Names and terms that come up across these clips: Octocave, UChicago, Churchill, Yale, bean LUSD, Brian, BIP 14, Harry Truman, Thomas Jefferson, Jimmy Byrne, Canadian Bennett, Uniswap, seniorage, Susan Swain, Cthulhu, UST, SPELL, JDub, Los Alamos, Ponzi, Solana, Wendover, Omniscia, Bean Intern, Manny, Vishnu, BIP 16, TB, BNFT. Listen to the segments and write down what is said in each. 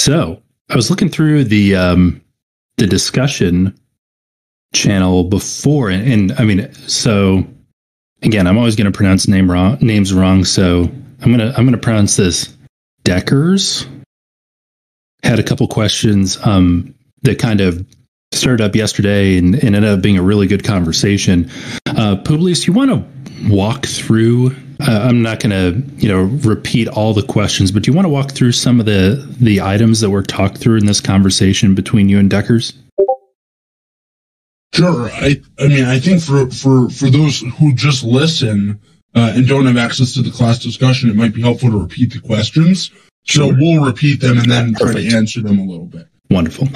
So I was looking through the discussion channel before, and I mean, so again, I'm always going to pronounce names wrong. So I'm gonna pronounce this. Deckers had a couple questions that kind of started up yesterday and ended up being a really good conversation. Publius, you want to walk through? I'm not going to, repeat all the questions, but do you want to walk through some of the items that were talked through in this conversation between you and Deckers? Sure. I mean, I think for those who just listen and don't have access to the class discussion, it might be helpful to repeat the questions. Sure. So we'll repeat them and then try to answer them a little bit. Wonderful.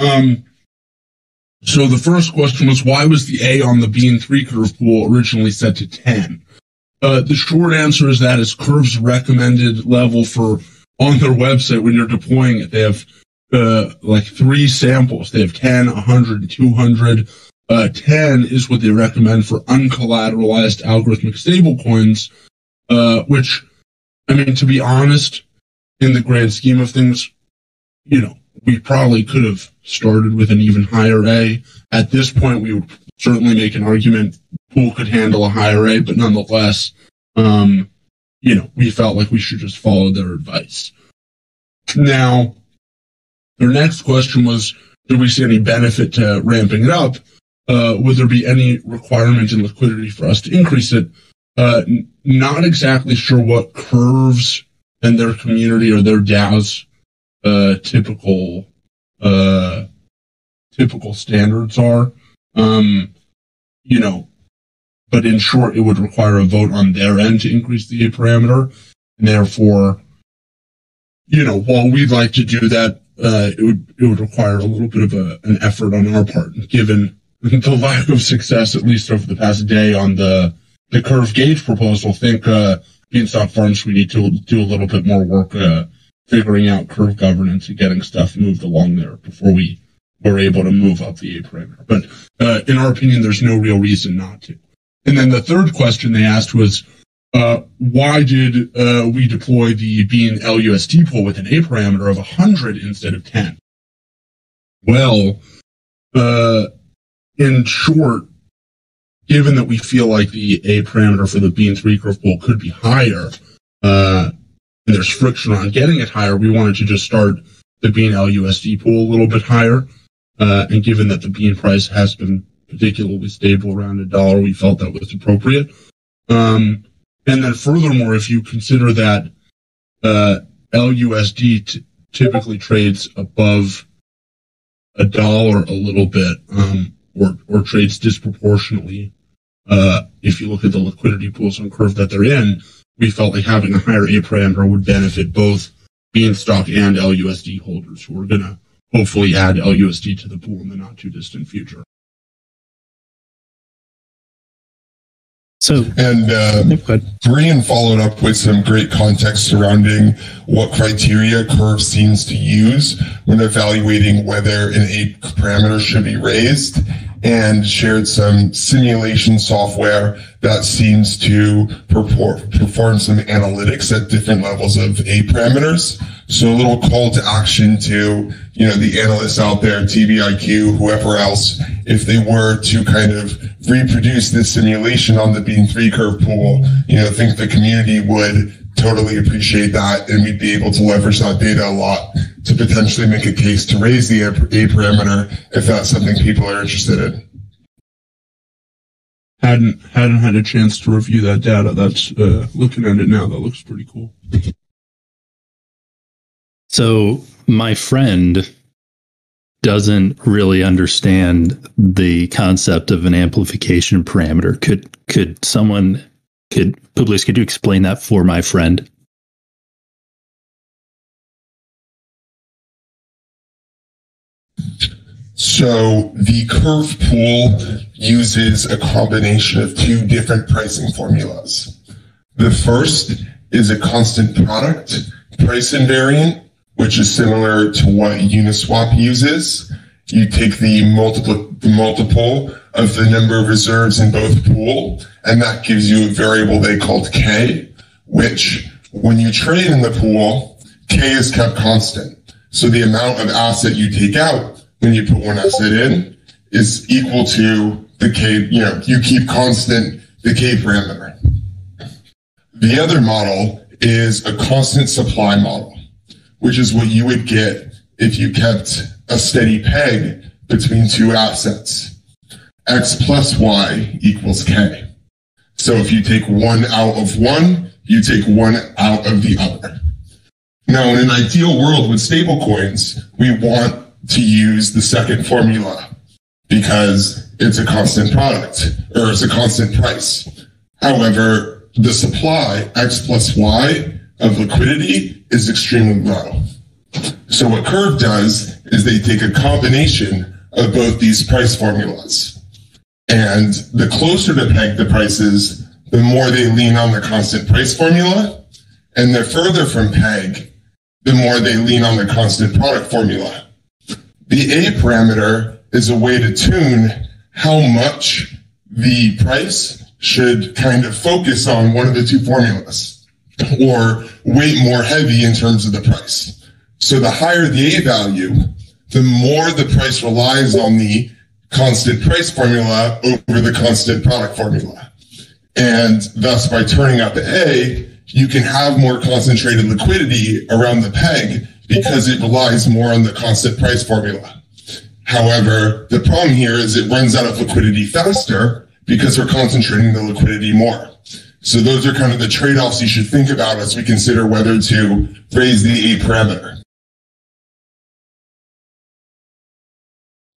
So the first question was, why was the A on the Bean 3 curve pool originally set to 10? The short answer is that is Curve's recommended level for on their website when you're deploying it. They have like three samples. They have 10, 100, and 200. 10 is what they recommend for uncollateralized algorithmic stablecoins, which, I mean, to be honest, in the grand scheme of things, we probably could have started with an even higher A. At this point, we would certainly make an argument pool could handle a higher A, but nonetheless, we felt like we should just follow their advice. Now, their next question was, do we see any benefit to ramping it up? Would there be any requirement in liquidity for us to increase it? Not exactly sure what Curves and their community or their DAOs typical standards are. But in short, it would require a vote on their end to increase the A parameter. And therefore, while we'd like to do that, it would require a little bit of an effort on our part. Given the lack of success, at least over the past day, on the Curve gauge proposal, I think Beanstalk Farms, we need to do a little bit more work figuring out Curve governance and getting stuff moved along there before we were able to move up the A parameter. But in our opinion, there's no real reason not to. And then the third question they asked was, why did we deploy the Bean LUSD pool with an A parameter of 100 instead of 10? Well, in short, given that we feel like the A parameter for the Bean 3 curve pool could be higher, and there's friction on getting it higher, we wanted to just start the Bean LUSD pool a little bit higher. And given that the Bean price has been particularly stable around $1, we felt that was appropriate. And then furthermore, if you consider that LUSD typically trades above $1 a little bit, or trades disproportionately, if you look at the liquidity pools on Curve that they're in, we felt like having a higher A parameter would benefit both Beanstalk and LUSD holders, who are going to hopefully add LUSD to the pool in the not-too-distant future. Brian followed up with some great context surrounding what criteria Curve seems to use when evaluating whether an A parameter should be raised, and shared some simulation software that seems to perform some analytics at different levels of A parameters. So a little call to action to, the analysts out there, TBIQ, whoever else, if they were to kind of reproduce this simulation on the Bean 3 curve pool, I think the community would totally appreciate that, and we'd be able to leverage that data a lot to potentially make a case to raise the A parameter if that's something people are interested in. Hadn't had a chance to review that data. That's looking at it now. That looks pretty cool. So my friend doesn't really understand the concept of an amplification parameter. Publius, could you explain that for my friend? So the Curve pool uses a combination of two different pricing formulas. The first is a constant product price invariant, which is similar to what Uniswap uses. You take the multiple of the number of reserves in both pool, and that gives you a variable they called K, which when you trade in the pool, K is kept constant. So the amount of asset you take out when you put one asset in is equal to the K, you know, you keep constant the K parameter. The other model is a constant supply model, which is what you would get if you kept a steady peg between two assets. X plus Y equals K. So if you take one out of one, you take one out of the other. Now, in an ideal world with stablecoins, we want to use the second formula because it's a constant product or it's a constant price. However, the supply, X plus Y, of liquidity is extremely low. So what Curve does is they take a combination of both these price formulas. And the closer to peg the prices, the more they lean on the constant price formula. And the further from peg, the more they lean on the constant product formula. The A parameter is a way to tune how much the price should kind of focus on one of the two formulas or weight more heavy in terms of the price. So the higher the A value, the more the price relies on the constant price formula over the constant product formula. And thus, by turning up the A, you can have more concentrated liquidity around the peg because it relies more on the constant price formula. However, the problem here is it runs out of liquidity faster because we're concentrating the liquidity more. So those are kind of the trade-offs you should think about as we consider whether to raise the A parameter.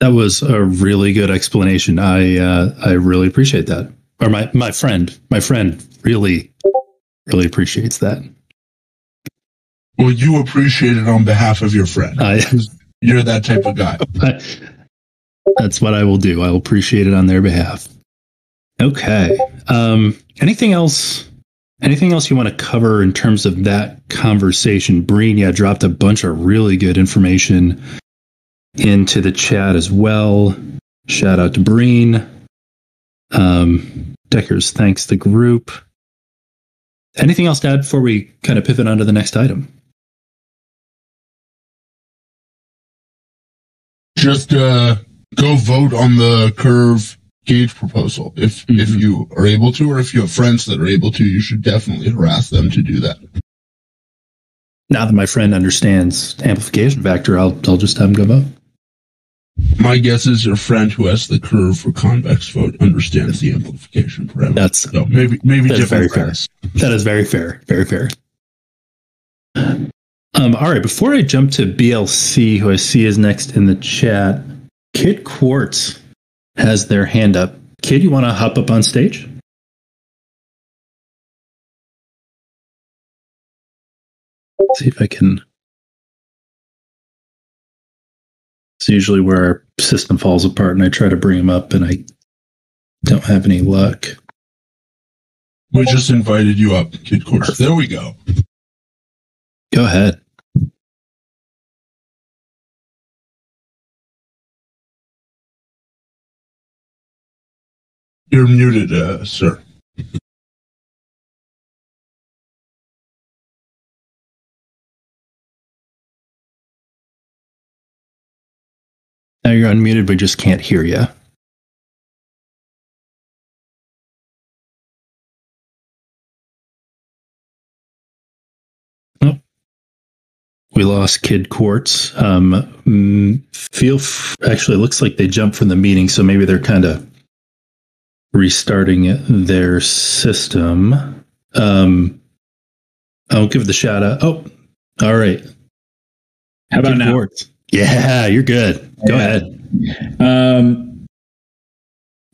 That was a really good explanation. I really appreciate that. Or my friend really appreciates that. Well, you appreciate it on behalf of your friend. You're that type of guy. That's what I will do. I will appreciate it on their behalf. Okay. Anything else you want to cover in terms of that conversation? Breen, yeah, dropped a bunch of really good information into the chat as well. Shout out to Breen. Deckers thanks the group. Anything else to add before we kind of pivot on to the next item? Just go vote on the Curve Gauge proposal. If you are able to, or if you have friends that are able to, you should definitely harass them to do that. Now that my friend understands amplification factor, I'll just have him go vote. My guess is your friend who has the Curve for convex vote understands the amplification parameter. That's so maybe that different. That is very fair. Very fair. All right. Before I jump to BLC, who I see is next in the chat, Kid Quartz has their hand up. Kid, you want to hop up on stage? Let's see if I can. It's usually where our system falls apart and I try to bring him up and I don't have any luck. We just invited you up, Kid Quartz. There we go. Go ahead. You're muted, sir. Now you're unmuted, but just can't hear you. Oh. We lost Kid Quartz. Actually, it looks like they jumped from the meeting, so maybe they're kind of restarting their system. I'll give the shout out. Oh, all right. How about now? Yeah, you're good. Go ahead.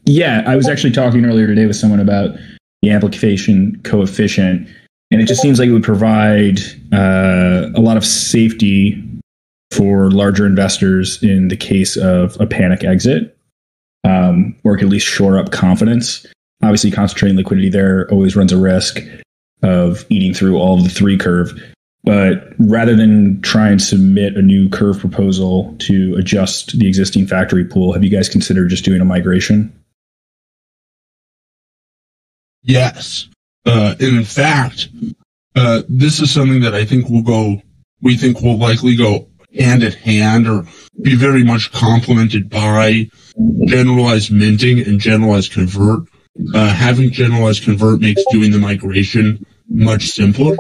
Yeah, I was actually talking earlier today with someone about the amplification coefficient, and it just seems like it would provide a lot of safety for larger investors in the case of a panic exit, or at least shore up confidence. Obviously, concentrating liquidity there always runs a risk of eating through all of the three curve. But rather than try and submit a new curve proposal to adjust the existing factory pool, have you guys considered just doing a migration? Yes. And in fact, this is something that I think will likely go hand in hand or be very much complemented by generalized minting and generalized convert. Having generalized convert makes doing the migration much simpler.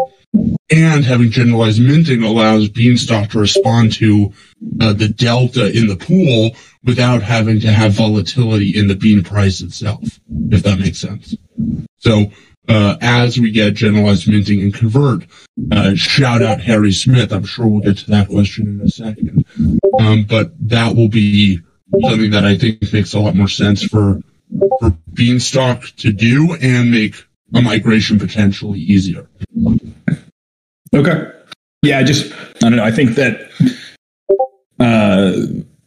And having generalized minting allows Beanstalk to respond to the delta in the pool without having to have volatility in the bean price itself, if that makes sense. So as we get generalized minting and convert, shout out Harry Smith. I'm sure we'll get to that question in a second. But that will be something that I think makes a lot more sense for Beanstalk to do and make a migration potentially easier. Okay. Yeah, I don't know. I think that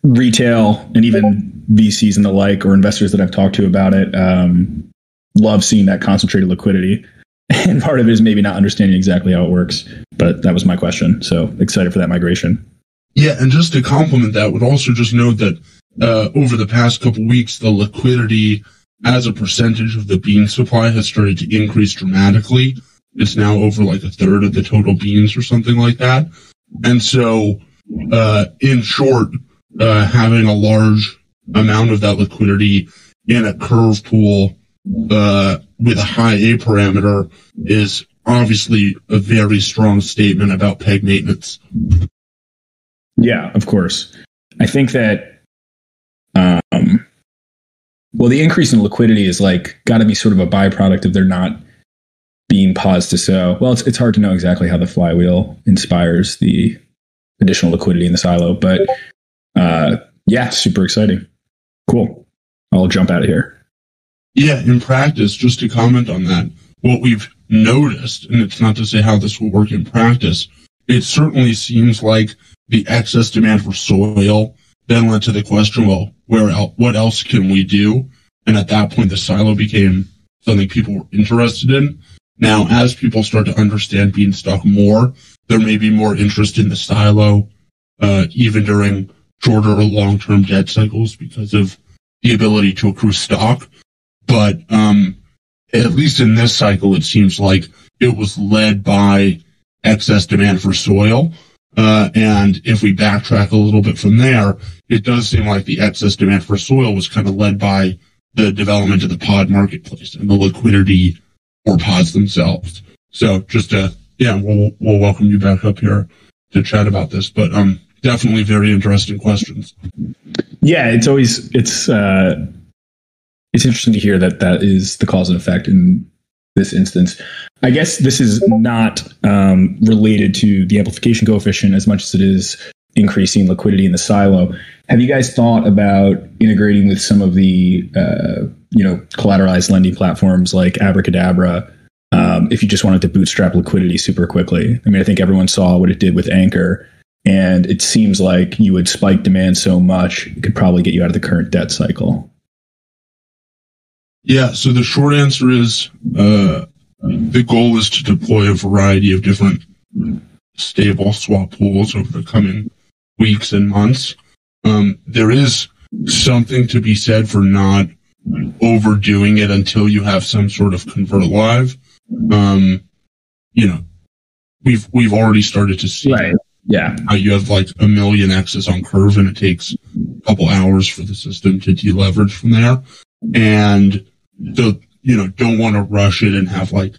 retail and even VCs and the like, or investors that I've talked to about it, love seeing that concentrated liquidity. And part of it is maybe not understanding exactly how it works, but that was my question. So excited for that migration. Yeah, and just to complement that, would also just note that over the past couple weeks, the liquidity as a percentage of the bean supply has started to increase dramatically. It's now over like a third of the total beans or something like that. And so, in short, having a large amount of that liquidity in a curve pool, with a high A parameter is obviously a very strong statement about peg maintenance. Yeah, of course. I think that, well, the increase in liquidity is like got to be sort of a byproduct of there not being paused to sow. Well, it's hard to know exactly how the flywheel inspires the additional liquidity in the silo, but yeah, super exciting. Cool. I'll jump out of here. Yeah, in practice, just to comment on that, what we've noticed, and it's not to say how this will work in practice, it certainly seems like the excess demand for soil then led to the question, well, what else can we do? And at that point, the silo became something people were interested in. Now, as people start to understand Beanstalk more, there may be more interest in the silo, even during shorter or long-term debt cycles because of the ability to accrue stock. But at least in this cycle, it seems like it was led by excess demand for soil. And if we backtrack a little bit from there, it does seem like the excess demand for soil was kind of led by the development of the pod marketplace and the liquidity or pods themselves. So just to, yeah, we'll welcome you back up here to chat about this, but definitely very interesting questions. Yeah, it's always, it's interesting to hear that that is the cause and effect in this instance. I guess this is not related to the amplification coefficient as much as it is increasing liquidity in the silo. Have you guys thought about integrating with some of the, collateralized lending platforms like Abracadabra, if you just wanted to bootstrap liquidity super quickly? I mean, I think everyone saw what it did with Anchor, and it seems like you would spike demand so much, it could probably get you out of the current debt cycle. Yeah, so the short answer is the goal is to deploy a variety of different stable swap pools over the coming weeks and months. There is something to be said for not overdoing it until you have some sort of convert live. We've already started to see, right? Yeah, how you have like a million X's on Curve and it takes a couple hours for the system to deleverage from there. And so, don't want to rush it and have like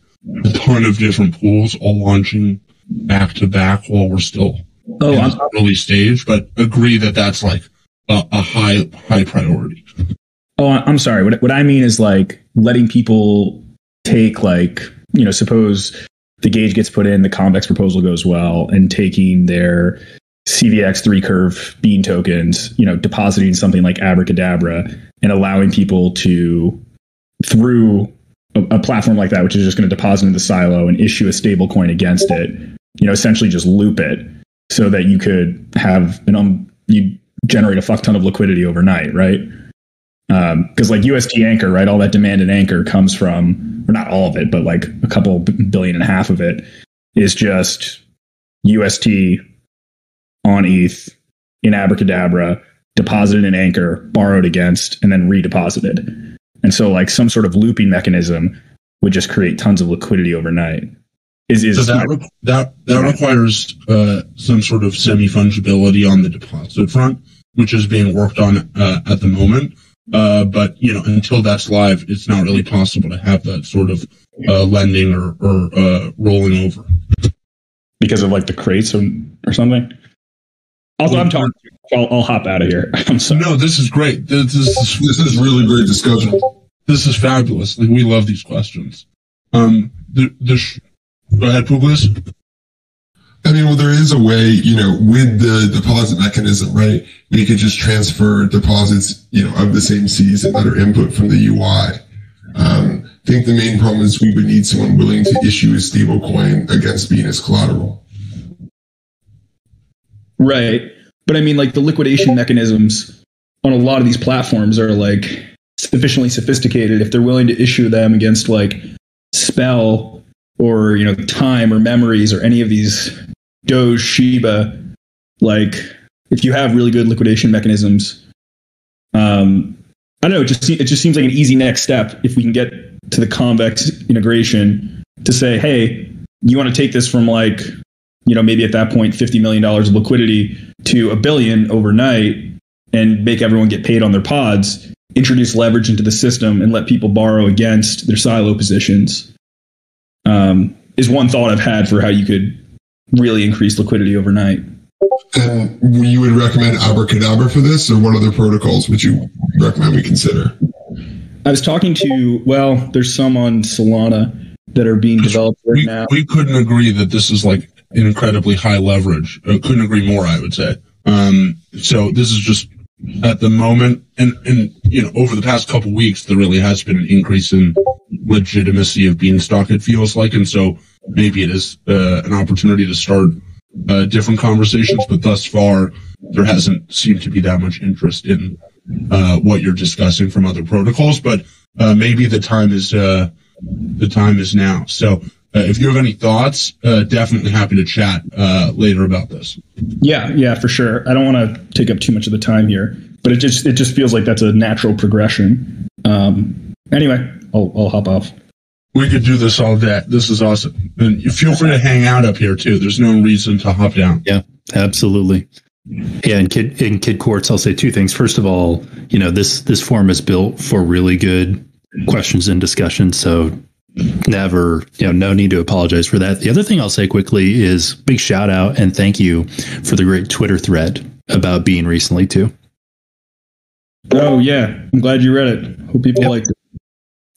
a ton of different pools all launching back to back while we're still in the early stage, but agree that that's like a high priority. Oh, I'm sorry. What I mean is like letting people take like, suppose the gauge gets put in, the convex proposal goes well, and taking their CVX3 Curve bean tokens, depositing something like Abracadabra and allowing people to, through a platform like that, which is just going to deposit into the silo and issue a stable coin against it, essentially just loop it so that you could have you generate a fuck ton of liquidity overnight, right? Because like UST Anchor, right? All that demand in Anchor comes from, or not all of it, but like a couple billion and a half of it is just UST on ETH in Abracadabra, deposited in Anchor, borrowed against, and then redeposited. And so like some sort of looping mechanism would just create tons of liquidity overnight. Is so that requires some sort of semi-fungibility on the deposit front, which is being worked on at the moment. But you know, until that's live, it's not really possible to have that sort of lending or rolling over because of like the crates or something. Also, I'm talking. I'll hop out of here. I'm sorry. No, this is great. This is really great discussion. This is fabulous. Like, we love these questions. Go ahead, Publius. I mean, well, there is a way, you know, with the deposit mechanism, right? We could just transfer deposits, you know, of the same season that are input from the UI. I think the main problem is we would need someone willing to issue a stable coin against Bean as collateral. Right. But I mean, like, the liquidation mechanisms on a lot of these platforms are, like, sufficiently sophisticated. If they're willing to issue them against, like, Spell or, you know, Time or Memories or any of these Doge, Shiba, like, if you have really good liquidation mechanisms, I don't know, it just seems like an easy next step if we can get to the Convex integration to say, hey, you want to take this from, like, you know, maybe at that point, $50 million of liquidity to $1 billion overnight and make everyone get paid on their pods, introduce leverage into the system and let people borrow against their silo positions is one thought I've had for how you could really increase liquidity overnight. And you would recommend Abracadabra for this, or what other protocols would you recommend we consider? I was talking to, well, there's some on Solana that are being developed right now. We couldn't agree that this is like incredibly high leverage. I couldn't agree more, I would say. So this is just at the moment, and you know, over the past couple weeks, there really has been an increase in legitimacy of Beanstalk, it feels like, and so maybe it is an opportunity to start different conversations, but thus far, there hasn't seemed to be that much interest in what you're discussing from other protocols, but maybe the time is now. So if you have any thoughts, definitely happy to chat later about this. Yeah, for sure. I don't want to take up too much of the time here, but it just feels like that's a natural progression. Anyway, I'll hop off. We could do this all day. This is awesome. And feel free to hang out up here too. There's no reason to hop down. Yeah, absolutely. Yeah, and Kid Quartz, I'll say two things. First of all, you know, this forum is built for really good questions and discussion, so never, you know, no need to apologize for that. The other thing I'll say quickly is big shout out and thank you for the great Twitter thread about Bean recently too. Oh yeah, I'm glad you read it. Hope people liked it.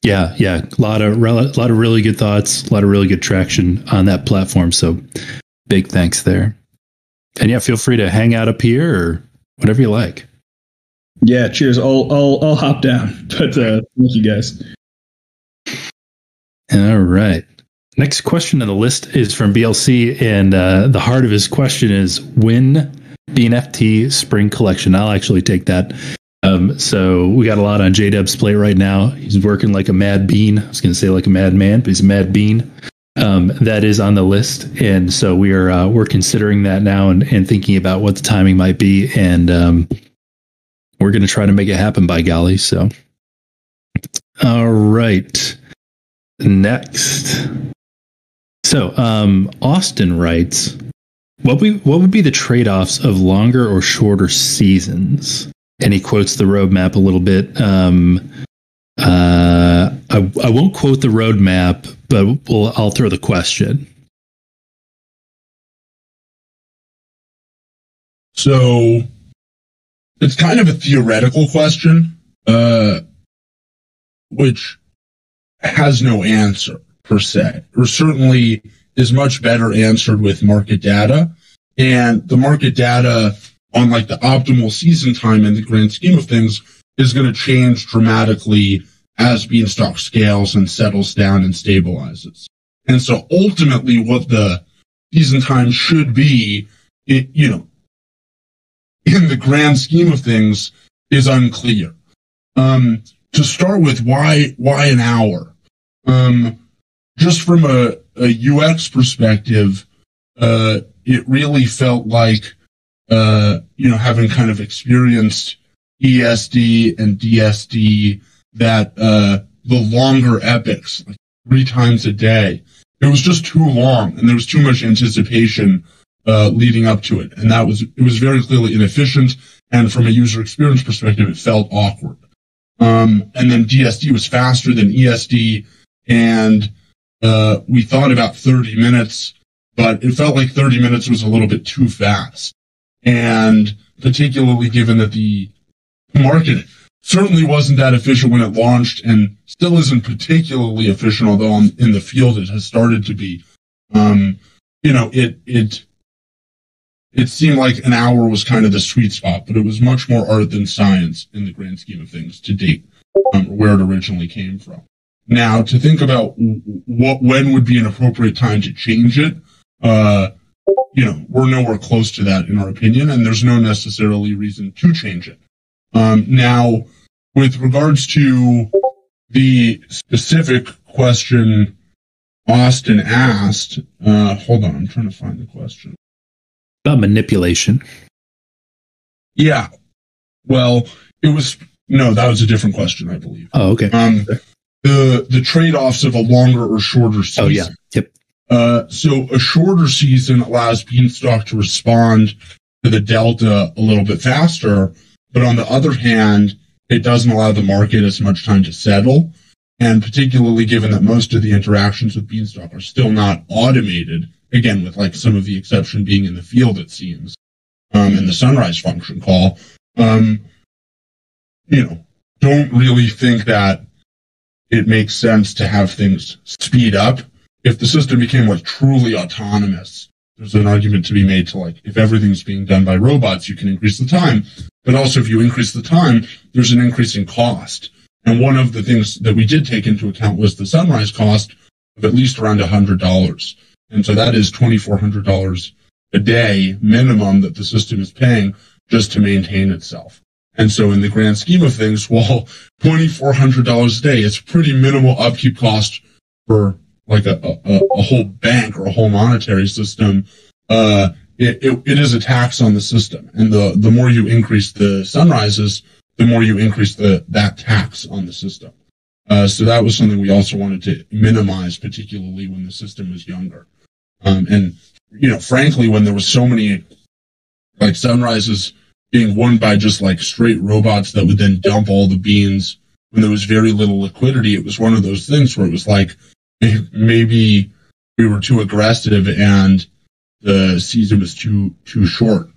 Yeah, a lot of really good thoughts, a lot of really good traction on that platform. So big thanks there. And yeah, feel free to hang out up here or whatever you like. Yeah, cheers. I'll hop down, but thank you guys. All right. Next question on the list is from BLC, and the heart of his question is, when BNFT Spring Collection? I'll actually take that. So we got a lot on JDub's plate right now. He's working like a mad bean. I was going to say like a madman, but he's a mad bean. That is on the list, and so we're considering that now and thinking about what the timing might be, and we're going to try to make it happen, by golly. So, all right. Next. So, Austin writes, what would be the trade-offs of longer or shorter seasons? And he quotes the roadmap a little bit. I won't quote the roadmap, but I'll throw the question. So it's kind of a theoretical question, which has no answer per se, or certainly is much better answered with market data. And the market data on like the optimal season time in the grand scheme of things is going to change dramatically as Beanstalk scales and settles down and stabilizes. And so ultimately what the season time should be, in the grand scheme of things is unclear. To start with, why an hour? Just from a UX perspective, it really felt like, having kind of experienced ESD and DSD, that the longer epics, like 3 times a day, It was just too long, and there was too much anticipation leading up to it, and it was very clearly inefficient. And from a user experience perspective, it felt awkward. And then DSD was faster than ESD, and we thought about 30 minutes, but it felt like 30 minutes was a little bit too fast. And particularly given that the market certainly wasn't that efficient when it launched and still isn't particularly efficient, although in the field it has started to be, it seemed like an hour was kind of the sweet spot, but it was much more art than science in the grand scheme of things to date, where it originally came from. Now, to think about when would be an appropriate time to change it, we're nowhere close to that in our opinion, and there's no necessarily reason to change it. Now, with regards to the specific question Austin asked, hold on, I'm trying to find the question. About manipulation. Yeah. Well, that was a different question, I believe. Oh, okay. The trade-offs of a longer or shorter season. Oh, yeah. Yep. So a shorter season allows Beanstalk to respond to the delta a little bit faster, but on the other hand, it doesn't allow the market as much time to settle, and particularly given that most of the interactions with Beanstalk are still not automated, again, with like some of the exception being in the field, it seems, and the sunrise function call, don't really think that it makes sense to have things speed up. If the system became like truly autonomous, there's an argument to be made to like, if everything's being done by robots, you can increase the time. But also if you increase the time, there's an increase in cost. And one of the things that we did take into account was the sunrise cost of at least around $100. And so that is $2,400 a day minimum that the system is paying just to maintain itself. And so in the grand scheme of things, while $2,400 a day, it's pretty minimal upkeep cost for like a whole bank or a whole monetary system. It is a tax on the system. And the more you increase the sunrises, the more you increase that tax on the system. So that was something we also wanted to minimize, particularly when the system was younger. Frankly, when there was so many like sunrises being won by just like straight robots that would then dump all the beans when there was very little liquidity, it was one of those things where it was like, maybe we were too aggressive and the season was too short.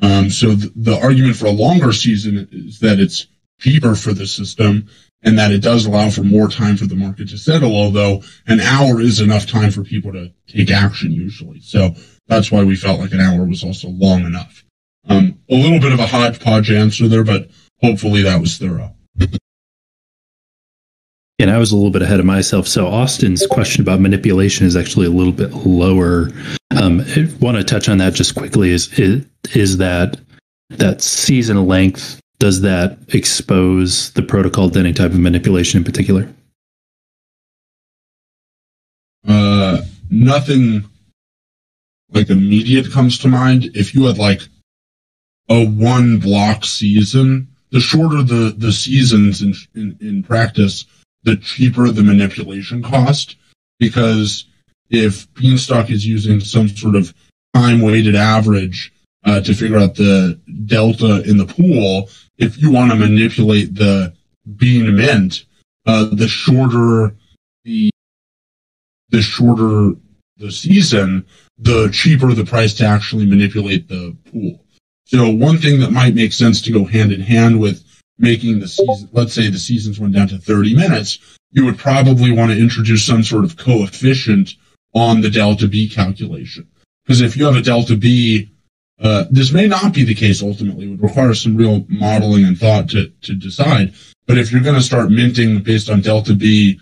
So the argument for a longer season is that it's cheaper for the system and that it does allow for more time for the market to settle, although an hour is enough time for people to take action usually. So that's why we felt like an hour was also long enough. A little bit of a hodgepodge answer there, but hopefully that was thorough. And I was a little bit ahead of myself. So Austin's question about manipulation is actually a little bit lower. I want to touch on that just quickly. Is that season length, does that expose the protocol to any type of manipulation in particular? Nothing like immediate comes to mind. If you had like a one block season, the shorter the seasons in practice, the cheaper the manipulation cost, because if Beanstalk is using some sort of time-weighted average to figure out the delta in the pool, if you want to manipulate the bean mint, the shorter the season, the cheaper the price to actually manipulate the pool. So one thing that might make sense to go hand in hand with making the season, let's say the seasons went down to 30 minutes, you would probably want to introduce some sort of coefficient on the delta B calculation. Because if you have a delta B, this may not be the case ultimately, it would require some real modeling and thought to decide. But if you're going to start minting based on delta B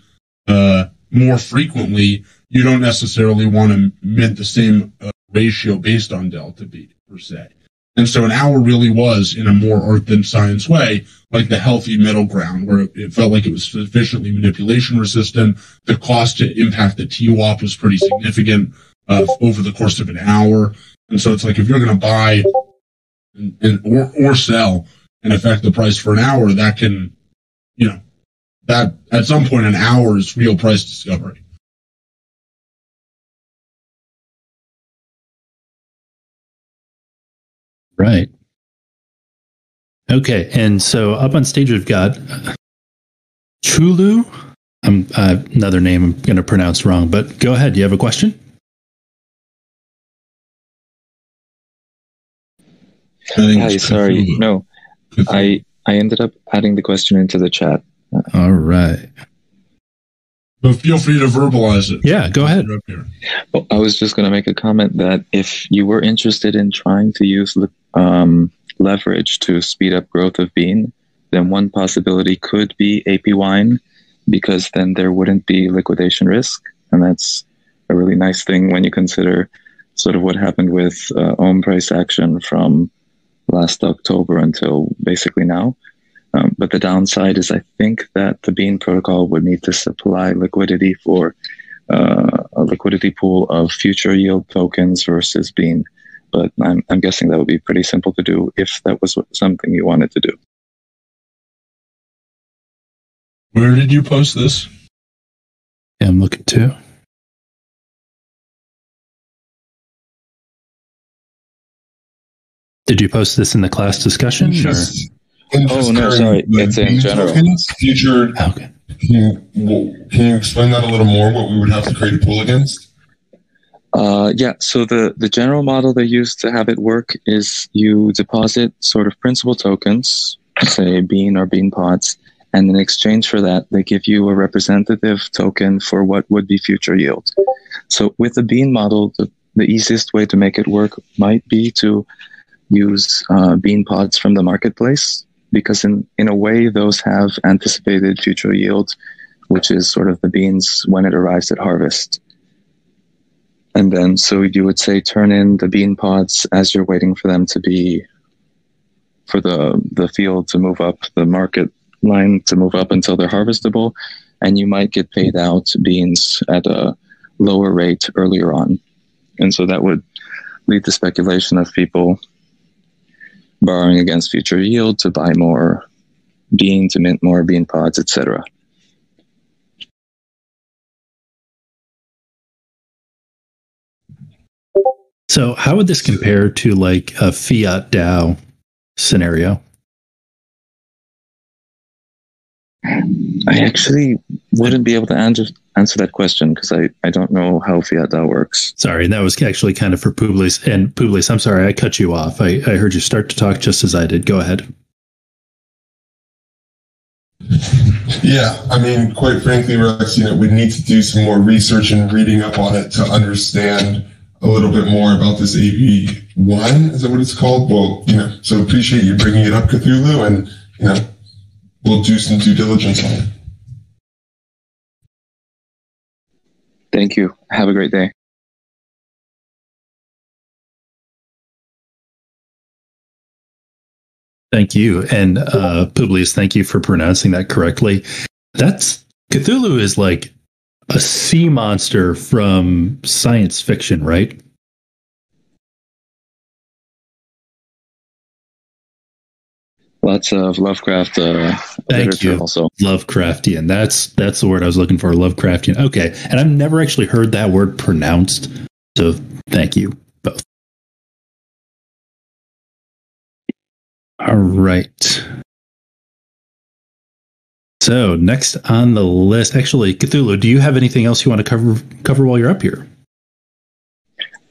more frequently, you don't necessarily want to mint the same ratio based on delta B per se. And so an hour really was, in a more art than science way, like the healthy middle ground, where it felt like it was sufficiently manipulation resistant. The cost to impact the TWAP was pretty significant over the course of an hour. And so it's like, if you're going to buy or sell and affect the price for an hour, that can, that at some point an hour is real price discovery. Right. Okay, and so up on stage we've got Chulu. Another name I'm going to pronounce wrong, but go ahead. Do you have a question? Hi, sorry. No, I ended up adding the question into the chat. All right. But feel free to verbalize it. Yeah, go ahead. Well, I was just going to make a comment that if you were interested in trying to use leverage to speed up growth of Bean, then one possibility could be APYing, because then there wouldn't be liquidation risk. And that's a really nice thing when you consider sort of what happened with own price action from last October until basically now. But the downside is I think that the Bean protocol would need to supply liquidity for a liquidity pool of future yield tokens versus Bean. But I'm guessing that would be pretty simple to do if that was something you wanted to do. Where did you post this? Yeah, I'm looking too. Did you post this in the class discussion? Yes. Oh, no, sorry. It's in general. Future, okay. Can you explain that a little more, what we would have to create a pool against? Yeah, so the general model they use to have it work is you deposit sort of principal tokens, say Bean or Bean Pods, and in exchange for that, they give you a representative token for what would be future yield. So with the Bean model, the easiest way to make it work might be to use Bean Pods from the marketplace, because in a way, those have anticipated future yield, which is sort of the beans when it arrives at harvest. And then, so you would say, turn in the bean pods as you're waiting for them to be, for the field to move up, the market line to move up until they're harvestable, and you might get paid out beans at a lower rate earlier on. And so that would lead to speculation of people borrowing against future yield to buy more bean, to mint more bean pods, etc. So how would this compare to like a fiat DAO scenario? I actually wouldn't be able to answer that question because I don't know how fiat DAO works. Sorry, that was actually kind of for Publius. And Publius, I'm sorry, I cut you off. I heard you start to talk just as I did. Go ahead. Yeah, I mean, quite frankly, Rex, we need to do some more research and reading up on it to understand a little bit more about this AV1, is that what it's called? Well, so appreciate you bringing it up, Cthulhu, and, we'll do some due diligence on it. Thank you. Have a great day. Thank you. And Publius, thank you for pronouncing that correctly. Cthulhu is like a sea monster from science fiction, right? Lots of Lovecraft literature also. Lovecraftian. That's the word I was looking for, Lovecraftian. Okay. And I've never actually heard that word pronounced, so thank you both. All right. So next on the list, actually, Cthulhu, do you have anything else you want to cover while you're up here?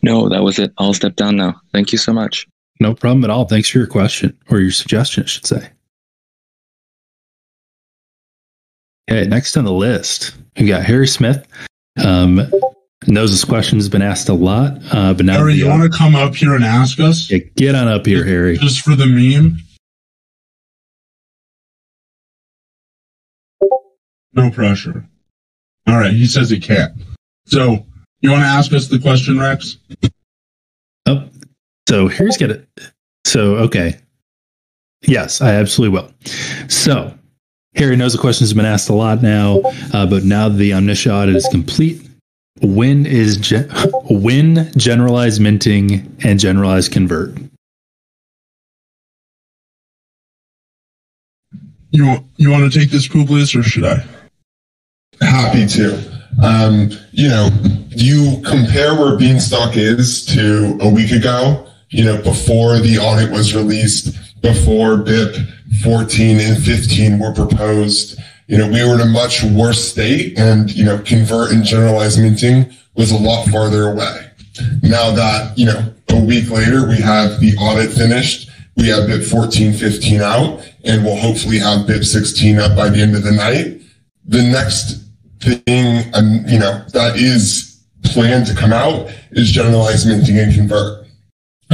No, that was it. I'll step down now. Thank you so much. No problem at all. Thanks for your question, or your suggestion, I should say. Okay, next on the list, we got Harry Smith. Knows this question has been asked a lot, but now Harry, you want to come up here and ask us? Yeah, get on up here, Harry. Just for the meme. No pressure. All right, he says he can't. So, you want to ask us the question, Rex? Oh, so here's get it. So, okay. Yes, I absolutely will. So, Harry knows the question has been asked a lot now, but now the Omniscia audit is complete. When is when generalized minting and generalized convert? You want to take this, Publius, or should I? Happy to. You compare where Beanstalk is to a week ago, you know, before the audit was released, before BIP 14 and 15 were proposed, you know, we were in a much worse state, and, you know, convert and generalized minting was a lot farther away. Now that, you know, a week later, we have the audit finished, we have BIP 14, 15 out, and we'll hopefully have BIP 16 up by the end of the night. The next thing, you know, that is planned to come out is generalized minting and convert.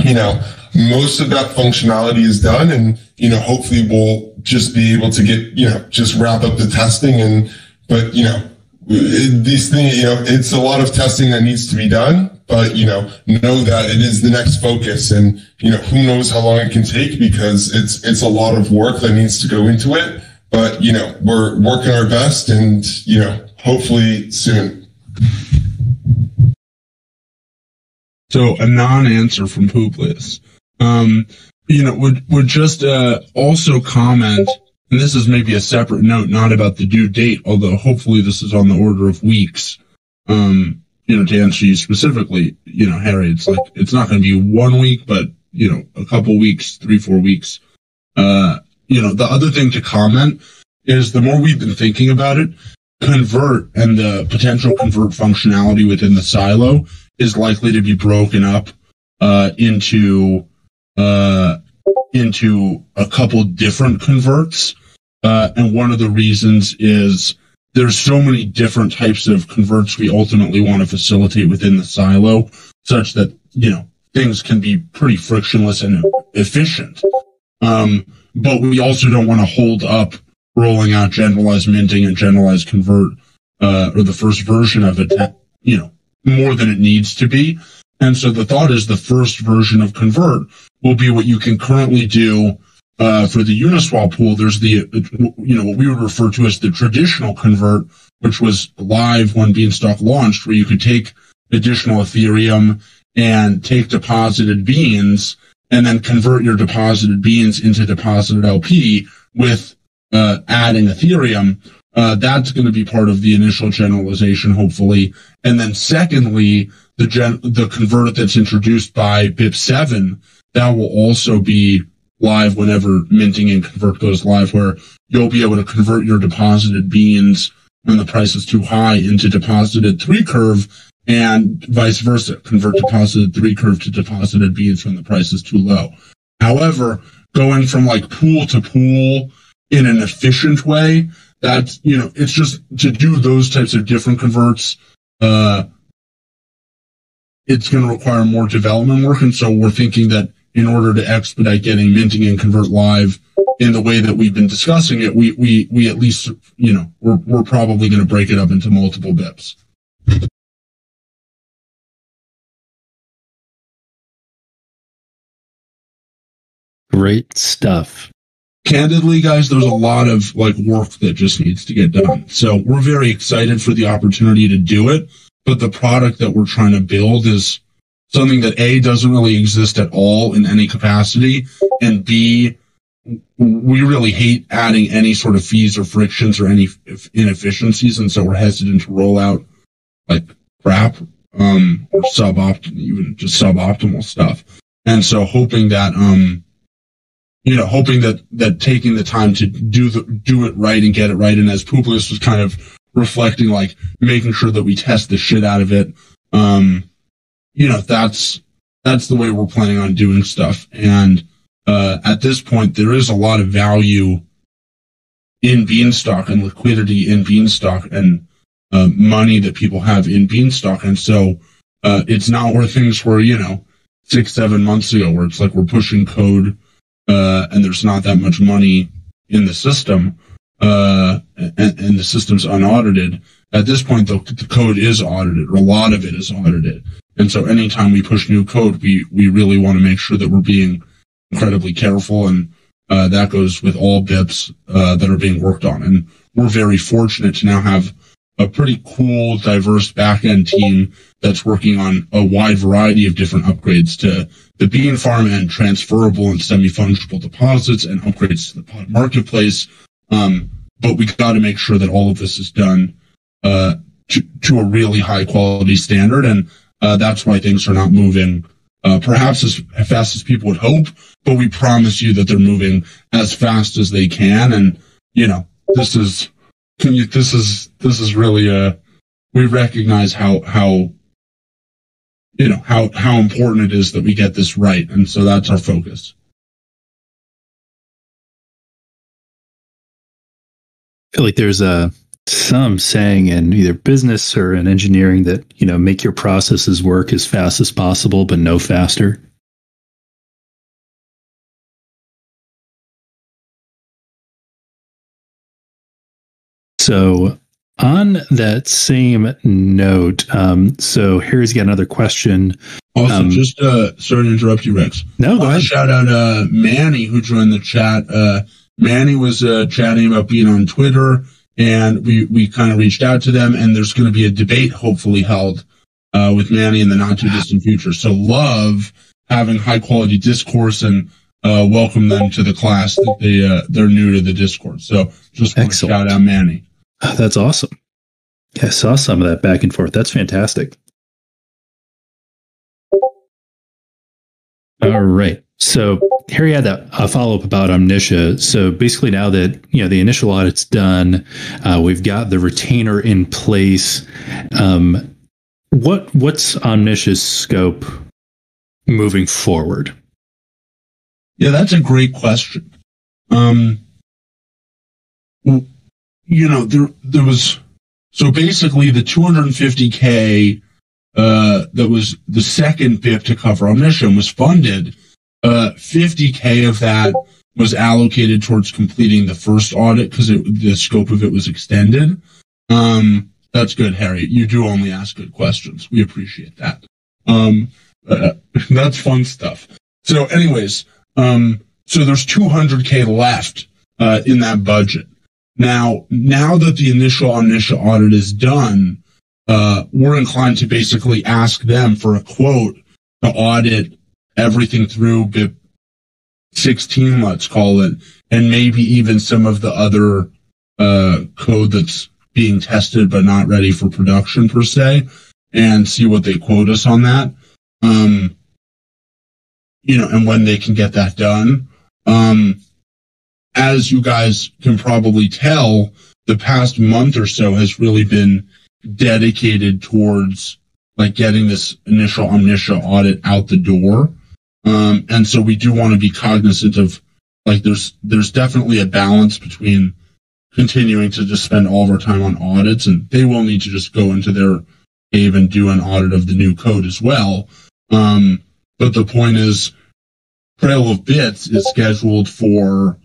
You know, most of that functionality is done, and, you know, hopefully we'll just be able to get, you know, just wrap up the testing. And, but, you know, these things, you know, it's a lot of testing that needs to be done, but, you know that it is the next focus, and, you know, who knows how long it can take, because it's a lot of work that needs to go into it. But, you know, we're working our best, and, you know, hopefully soon. So a non-answer from Publius. You know, would just also comment, and this is maybe a separate note, not about the due date, although hopefully this is on the order of weeks. You know, to answer you specifically, you know, Harry, it's like, it's not going to be 1 week, but, you know, a couple weeks, 3-4 weeks. You know, the other thing to comment is, the more we've been thinking about it, convert and the potential convert functionality within the silo is likely to be broken up into a couple different converts. And one of the reasons is there's so many different types of converts we ultimately want to facilitate within the silo, such that, you know, things can be pretty frictionless and efficient. But we also don't want to hold up rolling out generalized minting and generalized convert, or the first version of it, you know, more than it needs to be. And so the thought is the first version of convert will be what you can currently do, for the Uniswap pool. There's the, you know, what we would refer to as the traditional convert, which was live when Beanstalk launched, where you could take additional Ethereum and take deposited beans and then convert your deposited beans into deposited LP with, adding Ethereum. That's going to be part of the initial generalization, hopefully. And then secondly, the convert that's introduced by BIP 7, that will also be live whenever minting and convert goes live, where you'll be able to convert your deposited beans when the price is too high into deposited 3 curve, and vice versa, convert deposited 3 curve to deposited beans when the price is too low. However, going from like pool to pool in an efficient way, that's, you know, it's just to do those types of different converts, it's going to require more development work. And so we're thinking that in order to expedite getting minting and convert live in the way that we've been discussing it, we at least, you know, we're probably going to break it up into multiple BIPs. Great stuff. Candidly, guys, there's a lot of like work that just needs to get done. So we're very excited for the opportunity to do it. But the product that we're trying to build is something that A, doesn't really exist at all in any capacity, and B, we really hate adding any sort of fees or frictions or any inefficiencies, and so we're hesitant to roll out like crap, or suboptimal stuff. And so hoping that, you know, hoping that taking the time to do it right and get it right, and as Publius was kind of reflecting, like making sure that we test the shit out of it. You know, that's the way we're planning on doing stuff. And, at this point, there is a lot of value in Beanstalk and liquidity in Beanstalk and, money that people have in Beanstalk. And so, it's not where things were, you know, 6-7 months ago, where it's like we're pushing code, and there's not that much money in the system. And the system's unaudited. At this point, the code is audited, or a lot of it is audited. And so anytime we push new code, we really want to make sure that we're being incredibly careful. And, that goes with all BIPs, that are being worked on. And we're very fortunate to now have a pretty cool, diverse backend team that's working on a wide variety of different upgrades to the bean farm and transferable and semi-fungible deposits and upgrades to the pod marketplace. But we got to make sure that all of this is done to a really high quality standard, and that's why things are not moving perhaps as fast as people would hope, but we promise you that they're moving as fast as they can. And, you know, this is really we recognize how important it is that we get this right. And so that's our focus. I feel like there's some saying in either business or in engineering that, you know, make your processes work as fast as possible, but no faster. So on that same note, so Harry's got another question. Also, just sorry to interrupt you, Rex. No, go ahead. Shout out Manny, who joined the chat. Manny was chatting about being on Twitter, and we kind of reached out to them, and there's going to be a debate hopefully held with Manny in the not-too-distant future. So love having high-quality discourse and welcome them to the class that they're new to the Discord. So just want to shout out Manny. Oh, that's awesome. I saw some of that back and forth. That's fantastic. All right. So Harry had a follow-up about Omniscia. So basically now that, you know, the initial audit's done, we've got the retainer in place. What's Omniscia's scope moving forward? Yeah, that's a great question. You know, there was, so basically the $250K that was the second BIP to cover Omniscia was funded. $50K of that was allocated towards completing the first audit because the scope of it was extended. That's good, Harry. You do only ask good questions. We appreciate that. That's fun stuff. So anyways, so there's $200K left in that budget. Now that the initial Omniscia audit is done, we're inclined to basically ask them for a quote to audit everything through BIP 16, let's call it, and maybe even some of the other code that's being tested but not ready for production per se, and see what they quote us on that. You know, and when they can get that done. As you guys can probably tell, the past month or so has really been dedicated towards like getting this initial Omniscia audit out the door. And so we do want to be cognizant of, like, there's definitely a balance between continuing to just spend all of our time on audits, and they will need to just go into their cave and do an audit of the new code as well. But the point is, Trail of Bits is scheduled for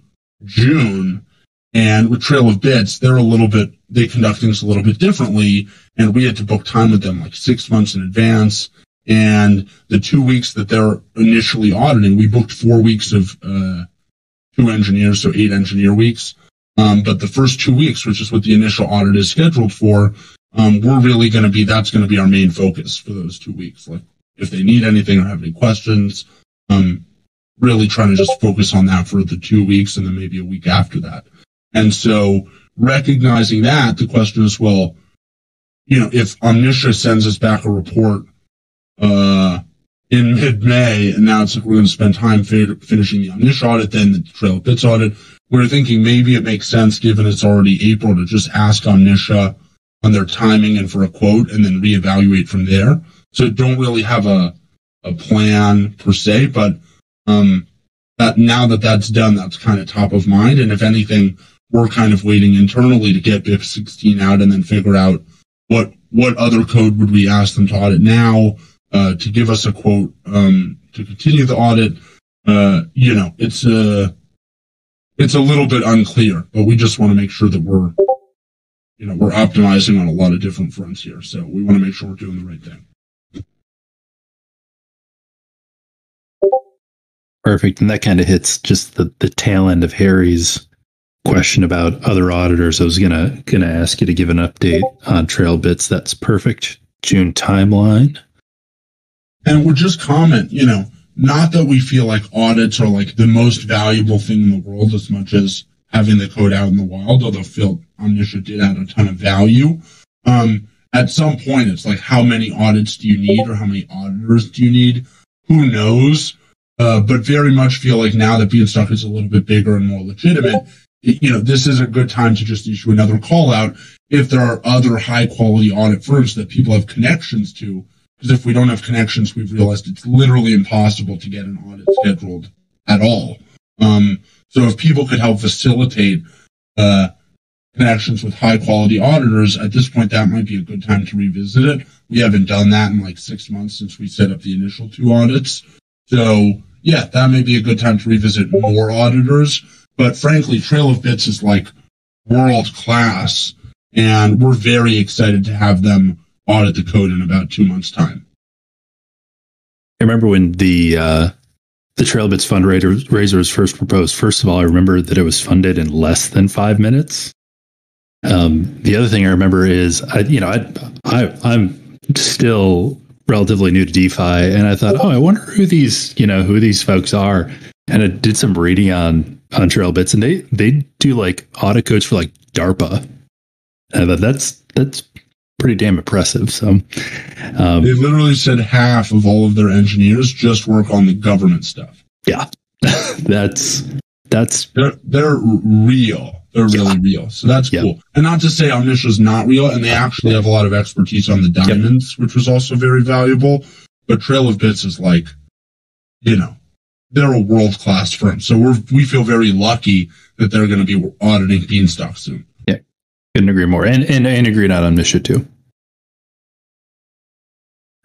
June, and with Trail of Bits, they conduct things a little bit differently, and we had to book time with them like 6 months in advance. And the 2 weeks that they're initially auditing, we booked 4 weeks of 2 engineers, so 8 engineer weeks. But the first 2 weeks, which is what the initial audit is scheduled for, we're really going to be, that's going to be our main focus for those 2 weeks. Like, if they need anything or have any questions, really trying to just focus on that for the 2 weeks and then maybe a week after that. And so recognizing that, the question is, well, you know, if Omniscia sends us back a report in mid-May, and now it's like we're going to spend time finishing the Omniscia audit, then the Trail of Bits audit, we're thinking maybe it makes sense, given it's already April, to just ask Omniscia on their timing and for a quote and then reevaluate from there. So don't really have a plan per se, but that now that that's done, that's kind of top of mind. And if anything, we're kind of waiting internally to get BIP 16 out and then figure out what other code would we ask them to audit now, to give us a quote, to continue the audit. You know, it's a little bit unclear, but we just want to make sure that we're optimizing on a lot of different fronts here. So we want to make sure we're doing the right thing. Perfect. And that kind of hits just the tail end of Harry's question about other auditors. I was gonna ask you to give an update on Trail Bits. That's perfect. June timeline. And we'll just comment, you know, not that we feel like audits are like the most valuable thing in the world as much as having the code out in the wild, although Phil Omniscia did add a ton of value. At some point, it's like, how many audits do you need, or how many auditors do you need? who knows? But very much feel like now that Beanstalk is a little bit bigger and more legitimate, you know, this is a good time to just issue another call out if there are other high quality audit firms that people have connections to. Because if we don't have connections, we've realized it's literally impossible to get an audit scheduled at all. So if people could help facilitate connections with high-quality auditors, at this point, that might be a good time to revisit it. We haven't done that in like 6 months since we set up the initial 2 audits. So, yeah, that may be a good time to revisit more auditors. But frankly, Trail of Bits is like world-class, and we're very excited to have them audit the code in about 2 months' time. I remember when the Trail of Bits fundraiser was first proposed. First of all, I remember that it was funded in less than 5 minutes. The other thing I remember is, I'm still relatively new to DeFi, and I thought, I wonder who these folks are. And I did some reading on Trail of Bits, and they do like audit codes for like DARPA. And I thought that's pretty damn impressive. So they literally said half of all of their engineers just work on the government stuff. Yeah, that's they're real. They're really real. So that's cool. And not to say Omniscia is not real, and they actually have a lot of expertise on the diamonds, which was also very valuable. But Trail of Bits is like, they're a world-class firm. So we feel very lucky that they're going to be auditing Beanstalk soon. Yeah, couldn't agree more. And agreed on Omniscia too.